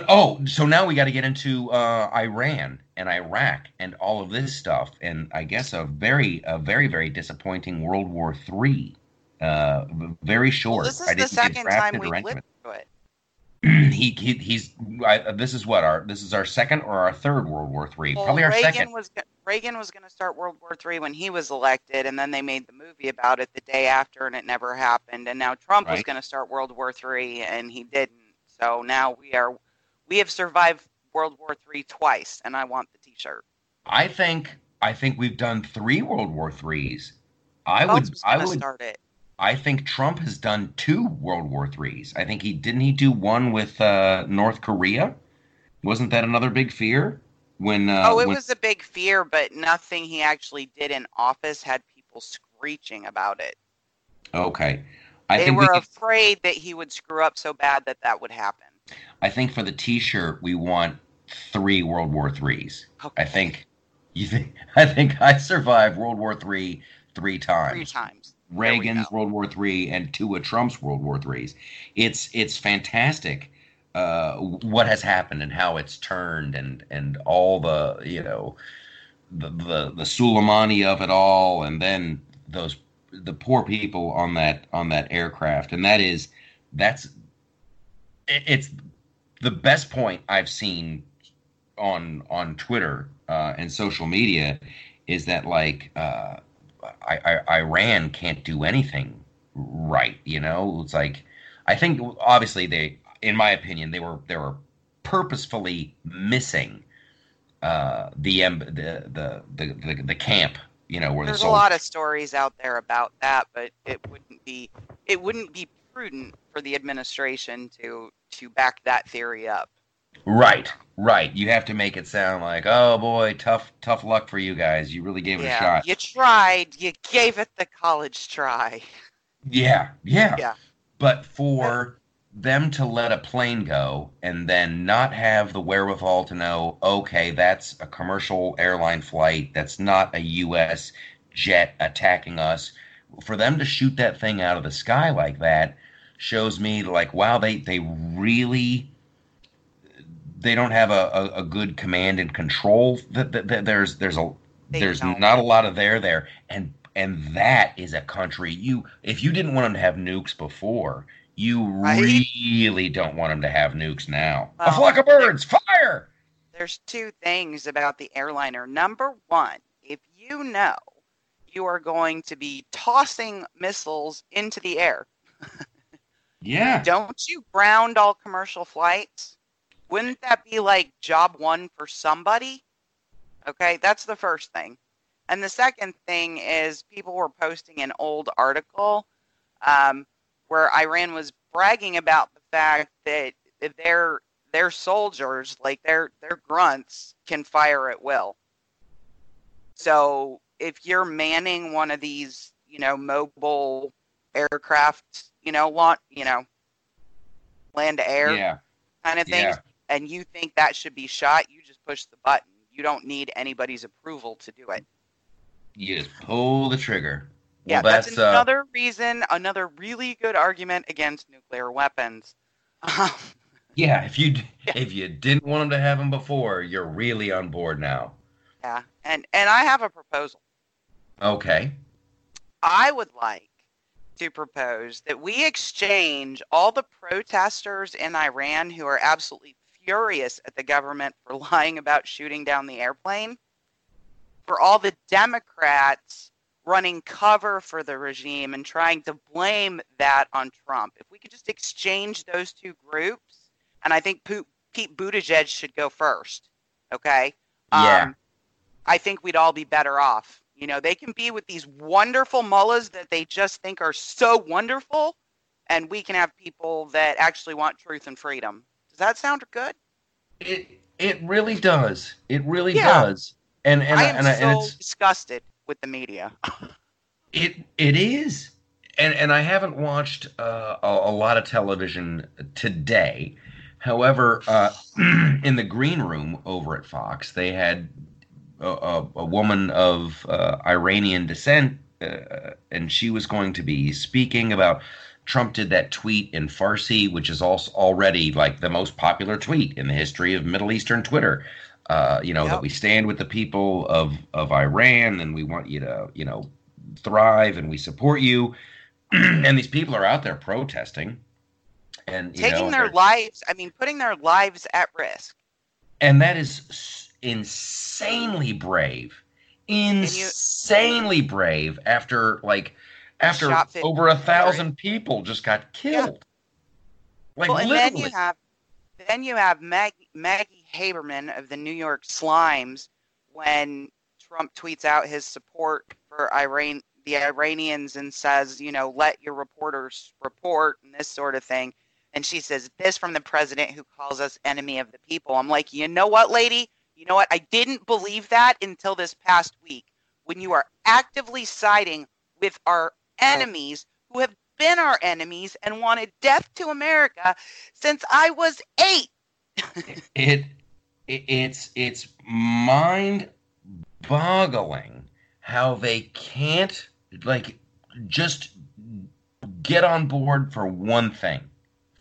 Oh, so now we got to get into uh, Iran and Iraq and all of this stuff, and I guess a very, a very, very disappointing World War Three. Uh, very short. Well, this is I the second time we lived through it. he, he, he's. I, this is what our. This is our second or our third World War Three. Well, Probably our Reagan second. Was, Reagan was going to start World War Three when he was elected, and then they made the movie about it the day after, and it never happened. And now Trump right. was going to start World War Three, and he didn't. So now we are. We have survived World War Three twice, and I want the T-shirt. I think I think we've done three World War Threes. I would I would start it. I think Trump has done two World War Threes. I think he didn't he do one with uh, North Korea? Wasn't that another big fear? When uh, oh, it when, was a big fear, but nothing he actually did in office had people screeching about it. Okay, I they think were we afraid that he would screw up so bad that that would happen. I think for the T-shirt, we want three World War Threes. Okay. I think you think I think I survived World War Three three times. Three times. Reagan's World War Three and two of Trump's World War Threes. It's it's fantastic uh, what has happened and how it's turned and and all the you know the the, the Soleimani of it all, and then those the poor people on that on that aircraft, and that is that's. It's the best point I've seen on on Twitter uh, and social media is that like uh, I, I, Iran can't do anything right. You know, it's like I think obviously they, in my opinion, they were they were purposefully missing uh, the, the, the the the the camp. You know, where there's the a lot of stories out there about that, but it wouldn't be it wouldn't be. prudent for the administration to to back that theory up. Right, right. You have to make it sound like, oh boy, tough tough luck for you guys. You really gave it yeah, a shot. You tried. You gave it the college try. Yeah, yeah. yeah. But for yeah. them to let a plane go and then not have the wherewithal to know, okay, that's a commercial airline flight. That's not a U S jet attacking us. For them to shoot that thing out of the sky like that shows me like, wow, they, they really, they don't have a, a, a good command and control. There's, there's a, they there's don't. not a lot of there there. And And that is a country you, if you didn't want them to have nukes before, you right? really don't want them to have nukes now. Well, a flock of birds, fire! There's two things about the airliner. Number one, if you know you are going to be tossing missiles into the air, yeah, don't you ground all commercial flights? Wouldn't that be like job one for somebody? Okay, that's the first thing. And the second thing is people were posting an old article um, where Iran was bragging about the fact that their their soldiers, like their their grunts, can fire at will. So if you're manning one of these, you know, mobile aircraft, you know, want, you know, land to air yeah. kind of things, yeah. and you think that should be shot, you just push the button. You don't need anybody's approval to do it. You just pull the trigger. Yeah, well, that's, that's another uh, reason, another really good argument against nuclear weapons. yeah, if you yeah. if you didn't want them to have them before, you're really on board now. Yeah, and, and I have a proposal. Okay. I would like to propose that we exchange all the protesters in Iran who are absolutely furious at the government for lying about shooting down the airplane for all the Democrats running cover for the regime and trying to blame that on Trump. If we could just exchange those two groups, and I think Pete Buttigieg should go first, okay? Yeah. Um, I think we'd all be better off. You know, they can be with these wonderful mullahs that they just think are so wonderful, and we can have people that actually want truth and freedom. Does that sound good? It it really does. It really yeah. does. And and I am and, and, so and it's, disgusted with the media. it it is, and and I haven't watched uh, a, a lot of television today. However, uh, in the green room over at Fox, they had a, a, a woman of uh, Iranian descent, uh, and she was going to be speaking about. Trump did that tweet in Farsi, which is also already like the most popular tweet in the history of Middle Eastern Twitter. Uh, you know, yep. that we stand with the people of, of Iran and we want you to, you know, thrive and we support you. And these people are out there protesting and you taking know, their lives. I mean, putting their lives at risk. And that is insanely brave, insanely you- brave after like. After over a thousand people just got killed. Yeah. Like, well, and literally. Then you have, then you have Mag- Maggie Haberman of the New York Slimes when Trump tweets out his support for Iran, the Iranians, and says, you know, let your reporters report and this sort of thing. And she says, this from the president who calls us enemy of the people. I'm like, you know what, lady? You know what? I didn't believe that until this past week when you are actively siding with our enemies who have been our enemies and wanted death to America since I was eight. it, it it's it's mind-boggling how they can't like just get on board for one thing.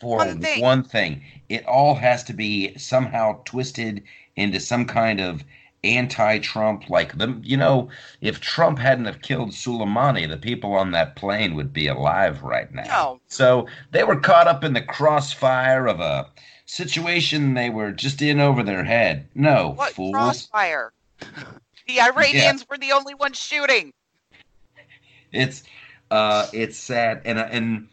For one thing. one thing. It all has to be somehow twisted into some kind of anti-Trump, like them, you know, if Trump hadn't have killed Soleimani, the people on that plane would be alive right now. No. So they were caught up in the crossfire of a situation they were just in over their head. No, what fools. Crossfire? The Iranians yeah. were the only ones shooting. It's, uh, it's sad, and uh, and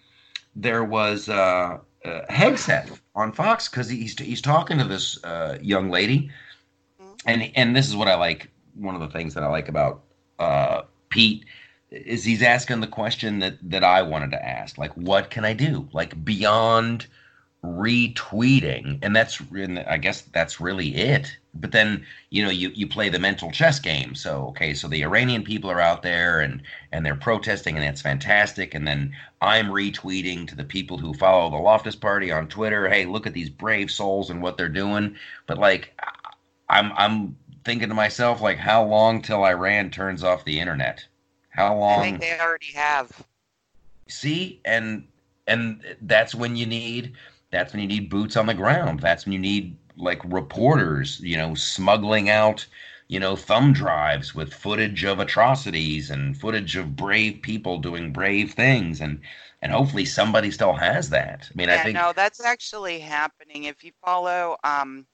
there was uh, uh Hegseth on Fox because he's he's talking to this uh, young lady. And and this is what I like. One of the things that I like about uh, Pete is he's asking the question that, that I wanted to ask. Like, what can I do? Like, beyond retweeting, and that's and I guess that's really it. But then you know you, you play the mental chess game. So okay, so the Iranian people are out there and and they're protesting, and that's fantastic. And then I'm retweeting to the people who follow the Loftus Party on Twitter. Hey, look at these brave souls and what they're doing. But like. I'm I'm thinking to myself, like, how long till Iran turns off the internet? How long? I think they already have. See, and and that's when you need that's when you need boots on the ground. That's when you need like reporters, you know, smuggling out, you know, thumb drives with footage of atrocities and footage of brave people doing brave things. And, and hopefully somebody still has that. I mean, yeah, I think. No, that's actually happening. If you follow um,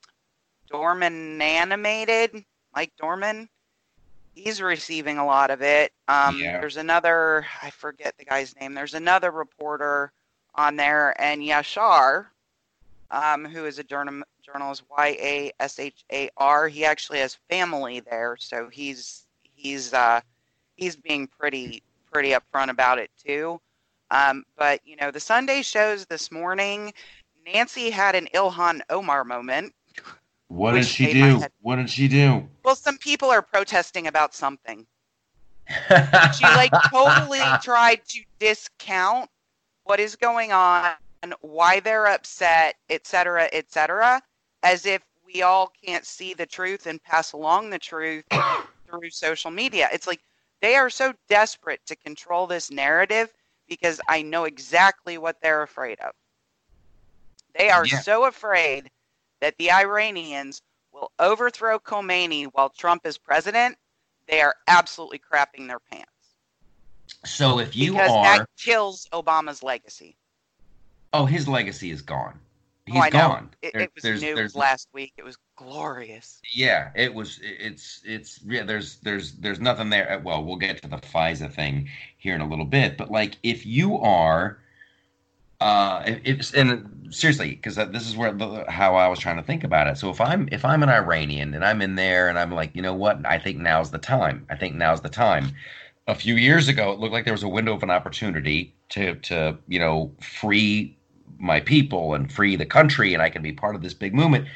Dorman Animated, Mike Dorman, he's receiving a lot of it. Um, yeah. There's another, I forget the guy's name. There's another reporter on there, and Yashar, um, who is a journal, journalist, Y A S H A R. He actually has family there, so he's he's uh, he's being pretty pretty upfront about it too. Um, but you know, the Sunday shows this morning, Nancy had an Ilhan Omar moment. What did she do? What did she do? Well, some people are protesting about something. She like totally tried to discount what is going on, why they're upset, et cetera, et cetera, as if we all can't see the truth and pass along the truth through social media. It's like they are so desperate to control this narrative because I know exactly what they're afraid of. They are yeah. so afraid that the Iranians will overthrow Khomeini while Trump is president. They are absolutely crapping their pants. So if you because are... Because that kills Obama's legacy. Oh, his legacy is gone. He's oh, gone. It, there, it was there's, new there's, last week. It was glorious. Yeah, it was. It's it's yeah. There's there's there's nothing there. Well, we'll get to the FISA thing here in a little bit. But like, if you are, uh, if, and seriously, because this is where the, how I was trying to think about it. So if I'm if I'm an Iranian and I'm in there and I'm like, you know what? I think now's the time. I think now's the time. A few years ago, it looked like there was a window of an opportunity to to you know free my people and free the country, and I can be part of this big movement.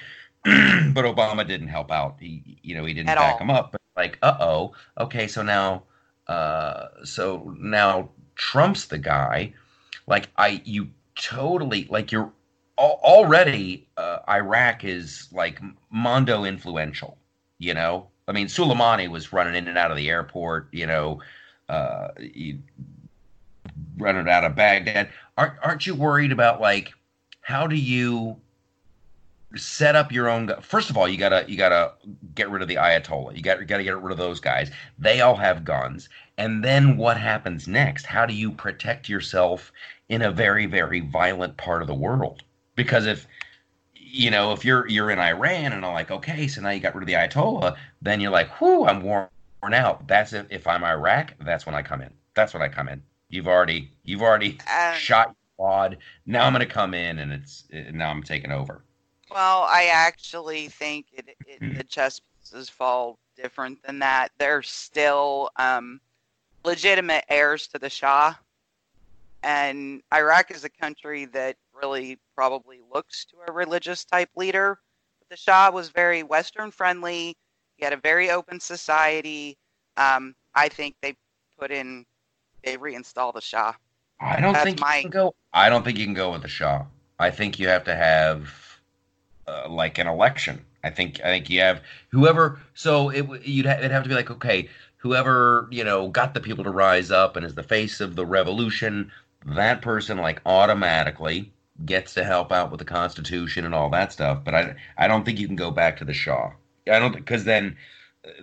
But Obama didn't help out. He, you know, he didn't At back all. him up. But like, uh oh, okay, so now, uh, so now Trump's the guy. Like, I, you totally like you're al- already uh, Iraq is like mondo influential. You know, I mean, Soleimani was running in and out of the airport. You know, uh, he, running out of Baghdad. Aren't aren't you worried about like how do you set up your own? First of all, you gotta you gotta get rid of the Ayatollah. You got you gotta get rid of those guys. They all have guns. And then what happens next? How do you protect yourself in a very very violent part of the world? Because if you know if you're you're in Iran and I'm like okay, so now you got rid of the Ayatollah, then you're like, whoo, I'm worn out. That's if if I'm Iraq, that's when I come in. That's when I come in. You've already, you've already uh, shot your wad. Now I'm going to come in, and it's it, now I'm taking over. Well, I actually think it, it, the chess pieces fall different than that. They're still um, legitimate heirs to the Shah, and Iraq is a country that really probably looks to a religious type leader. But the Shah was very Western friendly. He had a very open society. Um, I think they put in. They reinstall the Shah. I don't That's think you my... can go. I don't think you can go with the Shah. I think you have to have uh, like an election. I think. I think you have whoever. So it you'd ha- it'd have to be like okay, whoever you know got the people to rise up and is the face of the revolution. That person like automatically gets to help out with the Constitution and all that stuff. But I I don't think you can go back to the Shah. I don't because then.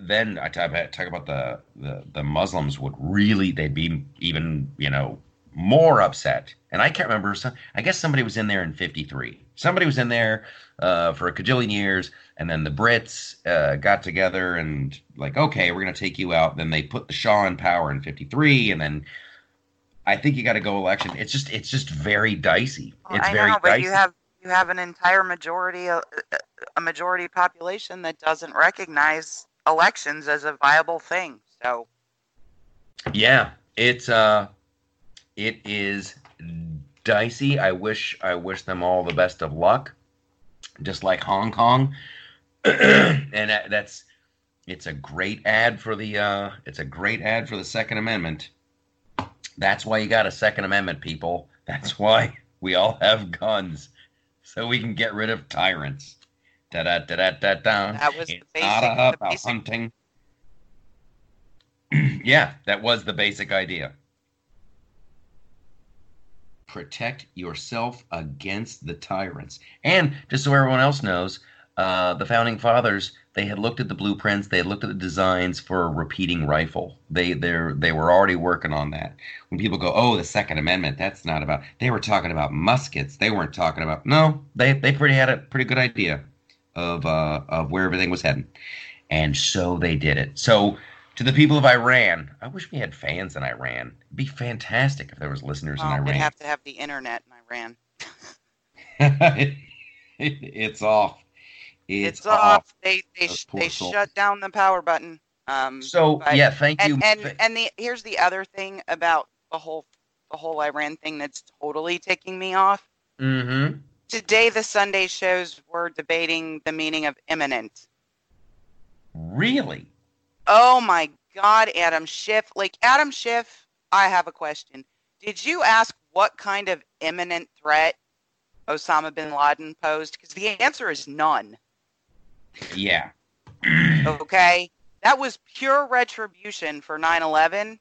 Then I talk about, talk about the, the, the Muslims would really, they'd be even, you know, more upset. And I can't remember, some, I guess somebody was in there in fifty-three. Somebody was in there uh, for a cajillion years, and then the Brits uh, got together and like, okay, we're going to take you out. Then they put the Shah in power in fifty-three, and then I think you got to go election. It's just it's just very dicey. Well, it's I very know, but dicey. You have, you have an entire majority, a, a majority population that doesn't recognize elections as a viable thing. So yeah, it's uh it is dicey. I wish I wish them all the best of luck, just like Hong Kong. And that's it's a great ad for the uh it's a great ad for the Second Amendment. That's why you got a Second Amendment, people. That's why we all have guns, so we can get rid of tyrants. Da da da da da da. That was it's the basic, not about the basic. hunting. Yeah, that was the basic idea. Protect yourself against the tyrants, and just so everyone else knows, uh, the founding fathers They had looked at the blueprints. They had looked at the designs for a repeating rifle. They they they were already working on that. When people go, oh, the Second Amendment, that's not about. They were talking about muskets. They weren't talking about. No, they they pretty had a pretty good idea of uh, of where everything was heading, and so they did it. So to the people of Iran, I wish we had fans in Iran. It'd be fantastic if there was listeners well, in Iran. We'd have to have the internet in Iran. it, it, it's off. It's, it's off. off. They they sh- they soul. shut down the power button. Um, so but, yeah, thank and, you. And and the here's the other thing about the whole the whole Iran thing that's totally ticking me off. Mm-hmm. Today the Sunday shows were debating the meaning of imminent. Really? Oh my God, Adam Schiff! Like Adam Schiff, I have a question. Did you ask what kind of imminent threat Osama bin Laden posed? Because the answer is none. Yeah. Okay. That was pure retribution for nine eleven,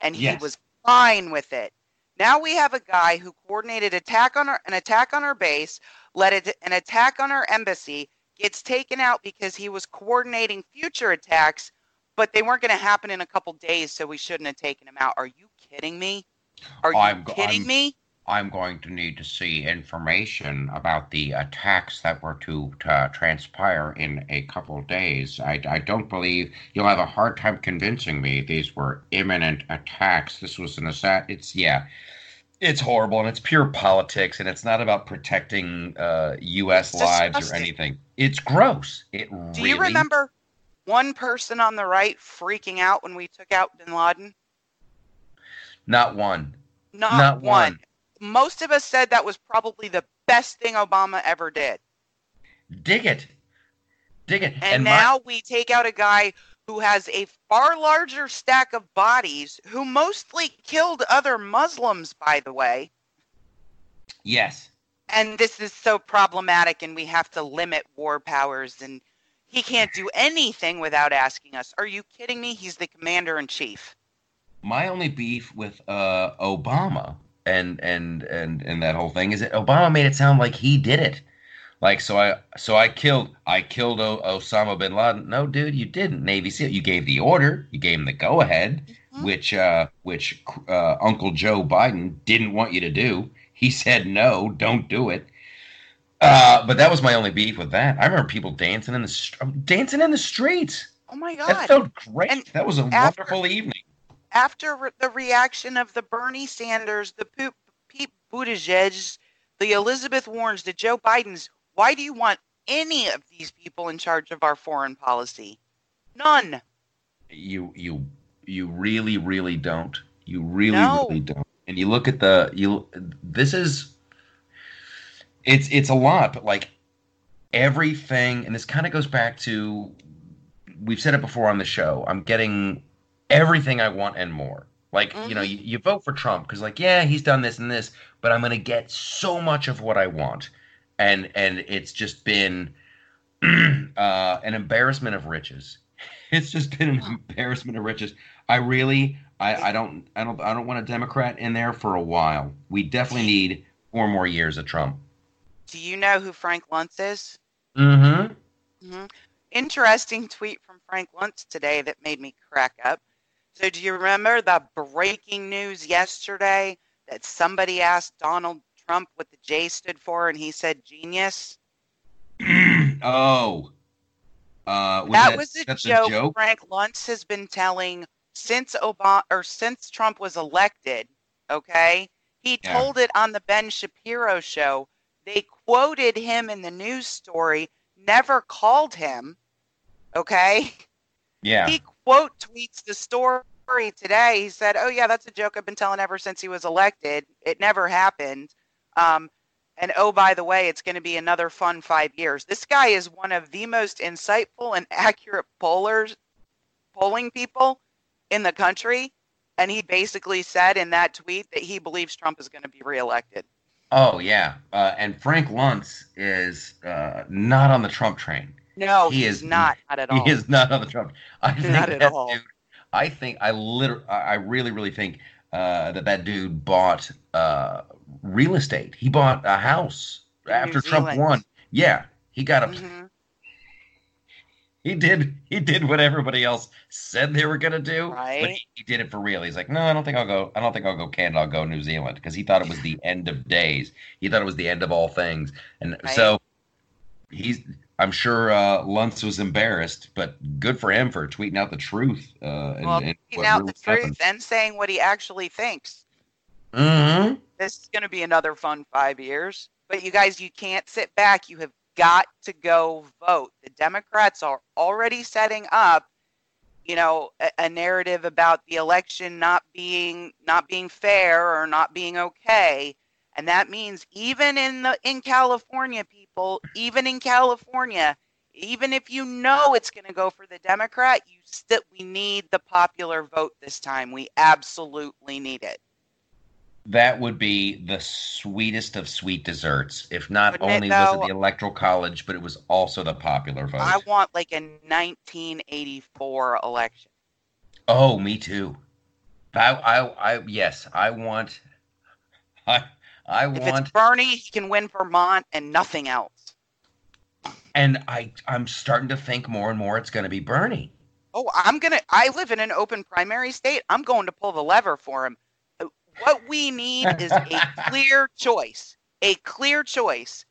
and he yes. was fine with it. Now we have a guy who coordinated attack on our, an attack on our base, led it, an attack on our embassy, gets taken out because he was coordinating future attacks, but they weren't going to happen in a couple days, so we shouldn't have taken him out. Are you kidding me? Are you I'm, kidding I'm, me? I'm going to need to see information about the attacks that were to, to transpire in a couple days. I, I don't believe you'll have a hard time convincing me these were imminent attacks. This was an assault. It's yeah, it's horrible, and it's pure politics, and it's not about protecting uh, U S lives or anything. It's gross. It really. Do you remember one person on the right freaking out when we took out bin Laden? Not one. Not, not one. one. Most of us said that was probably the best thing Obama ever did. Dig it. Dig it. And, and now my- we take out a guy who has a far larger stack of bodies, who mostly killed other Muslims, by the way. Yes. And this is so problematic, and we have to limit war powers, and he can't do anything without asking us. Are you kidding me? He's the commander in chief. My only beef with uh, Obama And, and and and that whole thing is that Obama made it sound like he did it, like so I so I killed I killed o- Osama bin Laden. No, dude, you didn't. Navy SEAL, you gave the order, you gave him the go ahead, mm-hmm. which uh, which uh, Uncle Joe Biden didn't want you to do. He said no, don't do it. Uh, but that was my only beef with that. I remember people dancing in the st- dancing in the streets. Oh my God, that felt great. And that was a after- wonderful evening. After re- the reaction of the Bernie Sanders, the P- Pete Buttigieg's, the Elizabeth Warrens, the Joe Bidens, why do you want any of these people in charge of our foreign policy? None. You you you really really don't. You really no. really don't. And you look at the you. This is it's it's a lot, but like everything, and this kind of goes back to we've said it before on the show. I'm getting. Everything I want and more. Like, mm-hmm. you know, you, you vote for Trump because, like, yeah, he's done this and this, but I'm going to get so much of what I want. And and it's just been uh, an embarrassment of riches. It's just been an embarrassment of riches. I really, I, I don't, I don't, I don't want a Democrat in there for a while. We definitely need four more years of Trump. Do you know who Frank Luntz is? Mm-hmm. Mm-hmm. Interesting tweet from Frank Luntz today that made me crack up. So do you remember the breaking news yesterday that somebody asked Donald Trump what the J stood for, and he said genius? oh. Uh, was that, that was a that's joke, a joke Frank Luntz has been telling since Obama or since Trump was elected, okay? He yeah. told it on the Ben Shapiro show. They quoted him in the news story, never called him, okay? Yeah. He quote tweets the story today. He said, oh, yeah, that's a joke I've been telling ever since he was elected. It never happened. Um, and oh, by the way, it's going to be another fun five years. This guy is one of the most insightful and accurate pollers, polling people in the country. And he basically said in that tweet that he believes Trump is going to be reelected. Oh, yeah. Uh, and Frank Luntz is uh, not on the Trump train. No, he is not, not at all. He is not on the Trump. I think not at all. Dude, I think I literally, I really, really think uh, that that dude bought uh, real estate. He bought a house after Trump won. Yeah, he got a. Mm-hmm. He did he did what everybody else said they were going to do, right? But he, he did it for real. He's like, no, I don't think I'll go. I don't think I'll go Canada. I'll go New Zealand, because he thought it was the end of days. He thought it was the end of all things. And right. so he's I'm sure uh, Luntz was embarrassed, but good for him for tweeting out the truth. Uh, well, and, and tweeting out really the happened. truth and saying what he actually thinks. Mm-hmm. This is going to be another fun five years. But you guys, you can't sit back. You have got to go vote. The Democrats are already setting up, you know, a, a narrative about the election not being not being fair or not being okay, and that means even in the in California, people, even in California, even if you know it's going to go for the Democrat, you still we need the popular vote this time. We absolutely need it. That would be the sweetest of sweet desserts. If not Wouldn't only it, though, was it the Electoral College, but it was also the popular vote. I want like a nineteen eighty-four election. Oh, me too. I, I, I yes, I want. I, I if want. It's Bernie, he can win Vermont and nothing else. And I, I'm starting to think more and more it's going to be Bernie. Oh, I'm gonna. I live in an open primary state. I'm going to pull the lever for him. What we need is a clear choice, a clear choice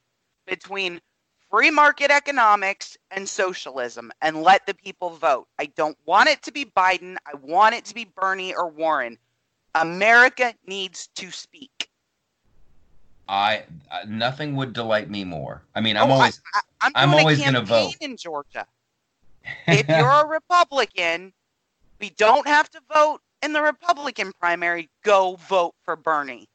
between free market economics and socialism, and let the people vote. I don't want it to be Biden. I want it to be Bernie or Warren. America needs to speak. I uh, nothing would delight me more. I mean, I'm oh, always I, I, I'm, I'm always going to vote in Georgia. If you're a Republican, we don't have to vote in the Republican primary. Go vote for Bernie.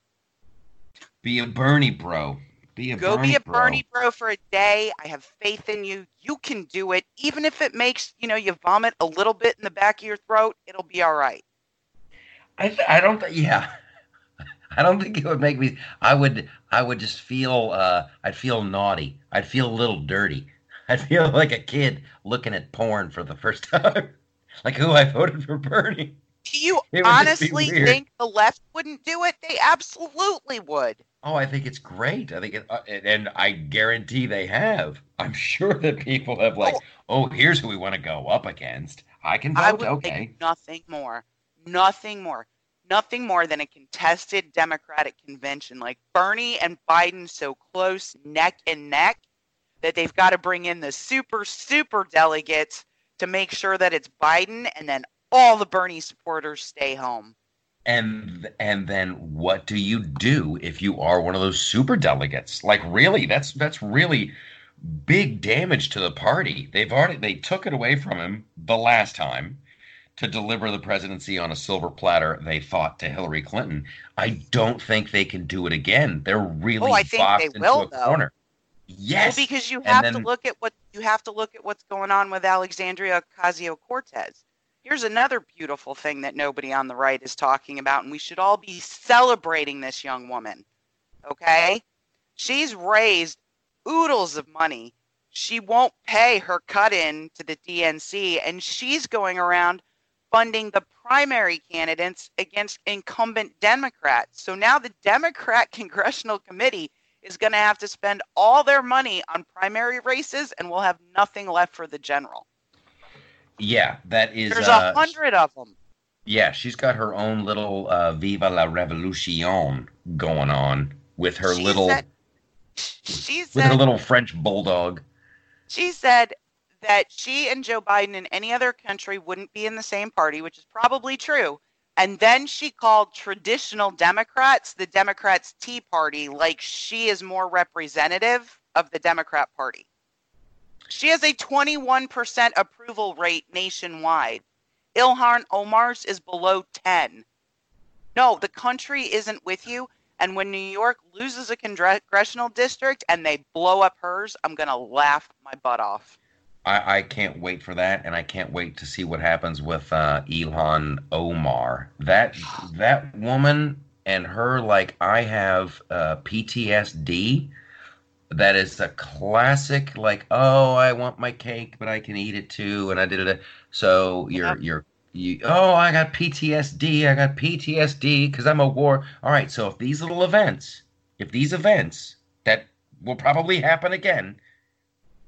Be a Bernie bro. Be a go Bernie be a bro. Bernie bro for a day. I have faith in you. You can do it, even if it makes you know you vomit a little bit in the back of your throat. It'll be all right. I th- I don't th- yeah. I don't think it would make me. I would I would just feel. Uh, I'd feel naughty. I'd feel a little dirty. I'd feel like a kid looking at porn for the first time. Like, who I voted for Bernie. Do you honestly think the left wouldn't do it? They absolutely would. Oh, I think it's great. I think, it, uh, and I guarantee they have. I'm sure that people have like, oh, oh here's who we want to go up against. I can vote. I would okay. think nothing more, nothing more, nothing more than a contested Democratic convention, like Bernie and Biden so close neck and neck that they've got to bring in the super, super delegates to make sure that it's Biden, and then all the Bernie supporters stay home. And and then what do you do if you are one of those superdelegates? Like, really, that's that's really big damage to the party. They've already they took it away from him the last time to deliver the presidency on a silver platter, they thought, to Hillary Clinton. I don't think they can do it again. They're really oh, I think boxed they into will, a though. corner. Yes, well, because you have then, to look at what you have to look at what's going on with Alexandria Ocasio-Cortez. Here's another beautiful thing that nobody on the right is talking about, and we should all be celebrating this young woman, okay? She's raised oodles of money. She won't pay her cut-in to the D N C, and she's going around funding the primary candidates against incumbent Democrats. So now the Democrat Congressional Committee is going to have to spend all their money on primary races, and we'll have nothing left for the general. Yeah, that is. There's a uh, hundred of them. Yeah, she's got her own little uh, "Viva la Revolution" going on with her she little. Said, she with said, her little French bulldog. She said that she and Joe Biden in any other country wouldn't be in the same party, which is probably true. And then she called traditional Democrats the Democrats' Tea Party, like she is more representative of the Democrat Party. She has a twenty-one percent approval rate nationwide. Ilhan Omar's is below ten. No, the country isn't with you. And when New York loses a congressional district and they blow up hers, I'm going to laugh my butt off. I, I can't wait for that. And I can't wait to see what happens with uh, Ilhan Omar. That, that woman and her, like, I have uh, P T S D. That is a classic, like, oh, I want my cake, but I can eat it too, and I did it. So you're, you're, you. Oh, I got P T S D. I got P T S D because I'm a war. All right. So if these little events, if these events that will probably happen again,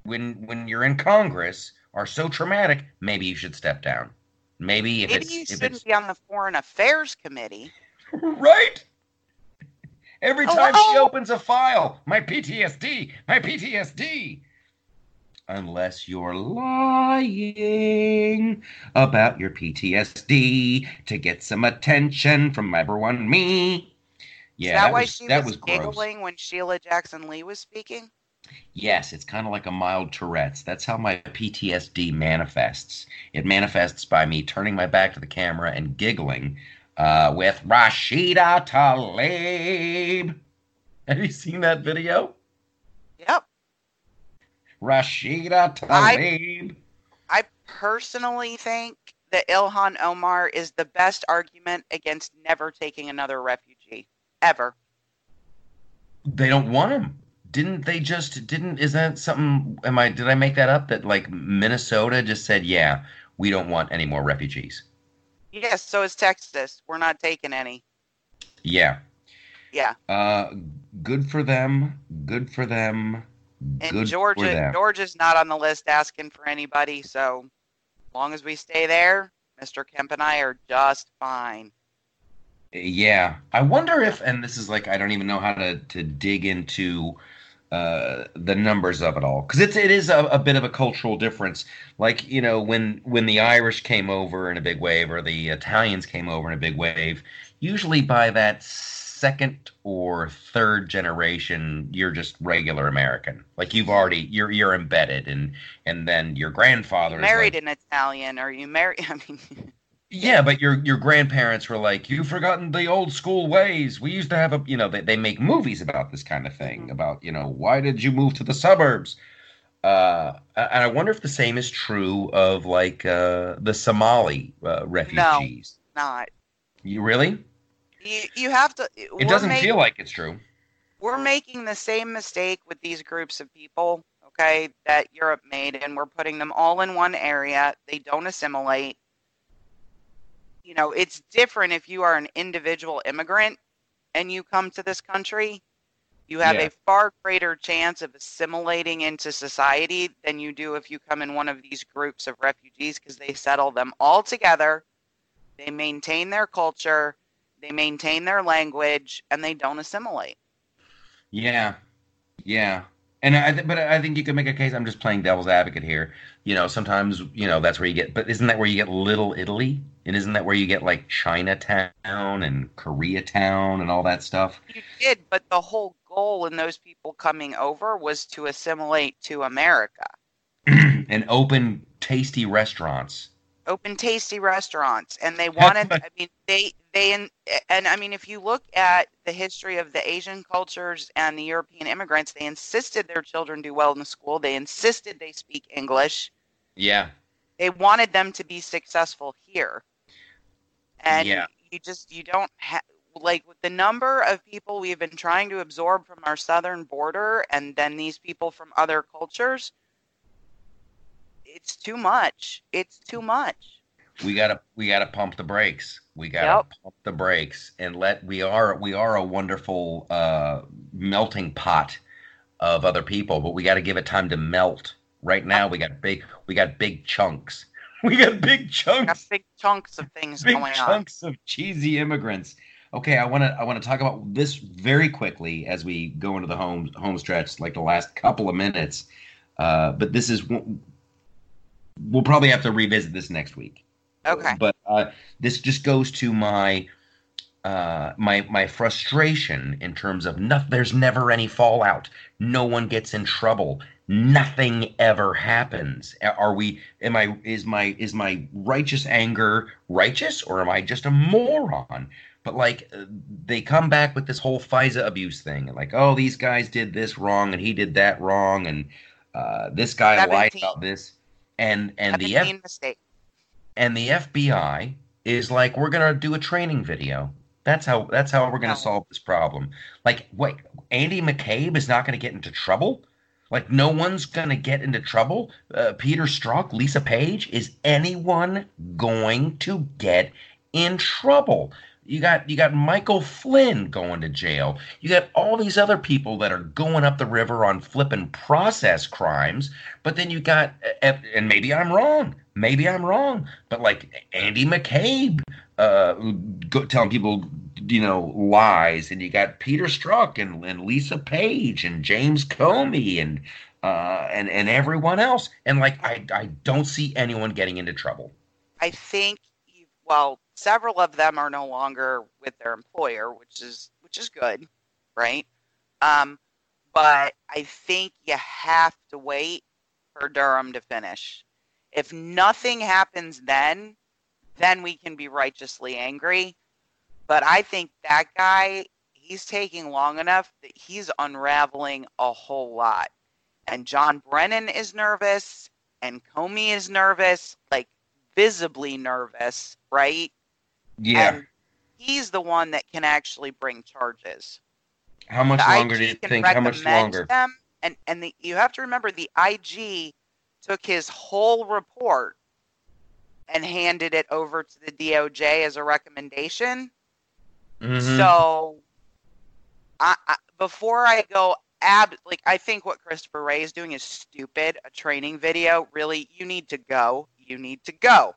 when when you're in Congress are so traumatic, maybe you should step down. Maybe if maybe it's, you if shouldn't it's... be on the Foreign Affairs Committee. Right? Every time oh, oh. she opens a file, my P T S D, my P T S D. Unless you're lying about your P T S D to get some attention from everyone, me. Yeah, Is that, that why was, she that was, was giggling gross. when Sheila Jackson Lee was speaking? Yes, it's kind of like a mild Tourette's. That's how my P T S D manifests. It manifests by me turning my back to the camera and giggling uh, with Rashida Tlaib. Have you seen that video? Yep. Rashida Tlaib. I, I personally think that Ilhan Omar is the best argument against never taking another refugee. Ever. They don't want him. Didn't they just, didn't, is that something, am I, did I make that up? That like Minnesota just said, yeah, we don't want any more refugees. Yes, so is Texas. We're not taking any. Yeah. Yeah. Uh, good for them. Good for them. And good Georgia, for them. Georgia's not on the list asking for anybody. So as long as we stay there, Mister Kemp and I are just fine. Yeah. I wonder if, and this is like, I don't even know how to, to dig into uh, the numbers of it all. Because it's, it is a, a bit of a cultural difference. Like, you know, when, when the Irish came over in a big wave or the Italians came over in a big wave, usually by that second or third generation, you're just regular American. Like you've already, you're, you're embedded. And, and then your grandfather you married is like, an Italian or you married, I mean... Yeah, but your your grandparents were like, you've forgotten the old school ways. We used to have a, you know, they, they make movies about this kind of thing, about, you know, why did you move to the suburbs? Uh, and I wonder if the same is true of, like, uh, the Somali uh, refugees. No, not. You really? You, you have to. It doesn't making, feel like it's true. We're making the same mistake with these groups of people, okay, that Europe made, and we're putting them all in one area. They don't assimilate. You know, it's different if you are an individual immigrant and you come to this country. You have yeah. a far greater chance of assimilating into society than you do if you come in one of these groups of refugees because they settle them all together. They maintain their culture. They maintain their language and they don't assimilate. Yeah. Yeah. And I, th- but I think you could make a case. I'm just playing devil's advocate here. You know, sometimes, you know, that's where you get, but isn't that where you get Little Italy? And isn't that where you get like Chinatown and Koreatown and all that stuff? You did, but the whole goal in those people coming over was to assimilate to America. And open, tasty restaurants. Open, tasty restaurants. And they wanted, I mean, they, they, and, and I mean, if you look at the history of the Asian cultures and the European immigrants, they insisted their children do well in the school. They insisted they speak English. Yeah. They wanted them to be successful here. And yeah. you just, you don't have, like, with the number of people we've been trying to absorb from our southern border and then these people from other cultures, it's too much. It's too much. We gotta, we gotta pump the brakes. We gotta yep. pump the brakes and let. We are, we are a wonderful uh, melting pot of other people, but we gotta give it time to melt. Right now, we got big, we got big chunks. We got big chunks. We got big chunks of things big going on. Big chunks of cheesy immigrants. Okay, I want to, I want to talk about this very quickly as we go into the home, home stretch, like the last couple of minutes. Uh, but this is. We'll probably have to revisit this next week. Okay. But uh, this just goes to my uh, my my frustration in terms of no, there's never any fallout. No one gets in trouble. Nothing ever happens. Are we? Am I? Is my is my righteous anger righteous, or am I just a moron? But like they come back with this whole FISA abuse thing, and like, oh, these guys did this wrong, and he did that wrong, and uh, this guy seventeen lied about this. And and the, F- and the F B I is like, we're going to do a training video. That's how that's how we're going to no. solve this problem. Like, wait, Andy McCabe is not going to get into trouble? Like, no one's going to get into trouble? Uh, Peter Strzok, Lisa Page, is anyone going to get in trouble? You got you got Michael Flynn going to jail. You got all these other people that are going up the river on flipping process crimes. But then you got, and maybe I'm wrong, maybe I'm wrong, but like Andy McCabe uh, go, telling people, you know, lies. And you got Peter Strzok and, and Lisa Page and James Comey and uh, and and everyone else. And like I I don't see anyone getting into trouble. I think you, well. Several of them are no longer with their employer, which is which is good, right? Um, but I think you have to wait for Durham to finish. If nothing happens then, then we can be righteously angry. But I think that guy, he's taking long enough that he's unraveling a whole lot. And John Brennan is nervous, and Comey is nervous, like visibly nervous, right? Yeah. And he's the one that can actually bring charges. How much the longer I G do you think? How much longer? Them, and and the, you have to remember the I G took his whole report and handed it over to the D O J as a recommendation. Mm-hmm. So I, I, before I go ab, like I think what Christopher Wray is doing is stupid. A training video, really, you need to go. You need to go.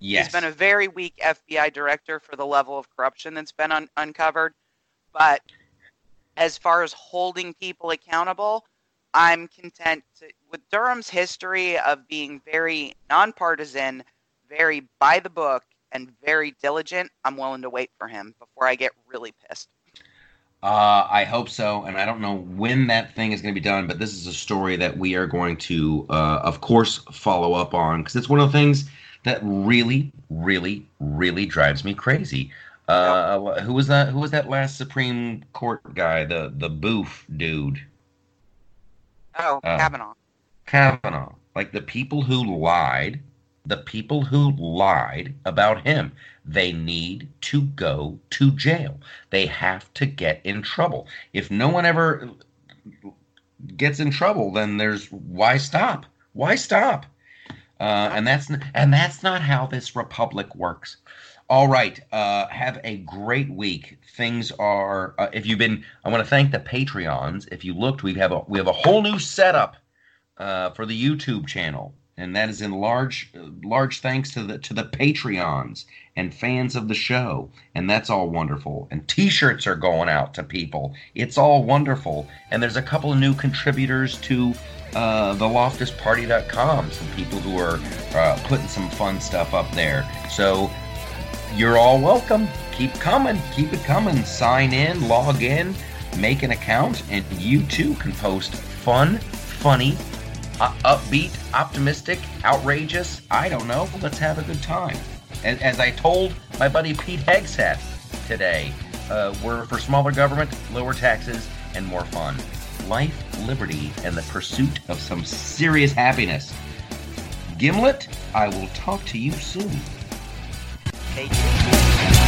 Yes. He's been a very weak F B I director for the level of corruption that's been un- uncovered. But as far as holding people accountable, I'm content to, with Durham's history of being very nonpartisan, very by the book, and very diligent. I'm willing to wait for him before I get really pissed. Uh, I hope so, and I don't know when that thing is going to be done, but this is a story that we are going to, uh, of course, follow up on, because it's one of the things that really, really, really drives me crazy. Uh, who was that? Who was that last Supreme Court guy? The the boof dude. Oh, uh, Kavanaugh. Kavanaugh, like the people who lied, the people who lied about him. They need to go to jail. They have to get in trouble. If no one ever gets in trouble, then there's why stop? Why stop? Uh, and that's and that's not how this republic works. All right. Uh, have a great week. Things are. Uh, if you've been, I want to thank the Patreons. If you looked, we have a we have a whole new setup uh, for the YouTube channel. And that is in large, large thanks to the to the Patreons and fans of the show. And that's all wonderful. And T-shirts are going out to people. It's all wonderful. And there's a couple of new contributors to uh, the loftus party dot com. Some people who are uh, putting some fun stuff up there. So you're all welcome. Keep coming. Keep it coming. Sign in. Log in. Make an account. And you too can post fun, funny, Uh, upbeat, optimistic, outrageous, I don't know. Let's have a good time. As, as I told my buddy Pete Hegseth today, uh, we're for smaller government, lower taxes, and more fun. Life, liberty, and the pursuit of some serious happiness. Gimlet, I will talk to you soon. Thank you.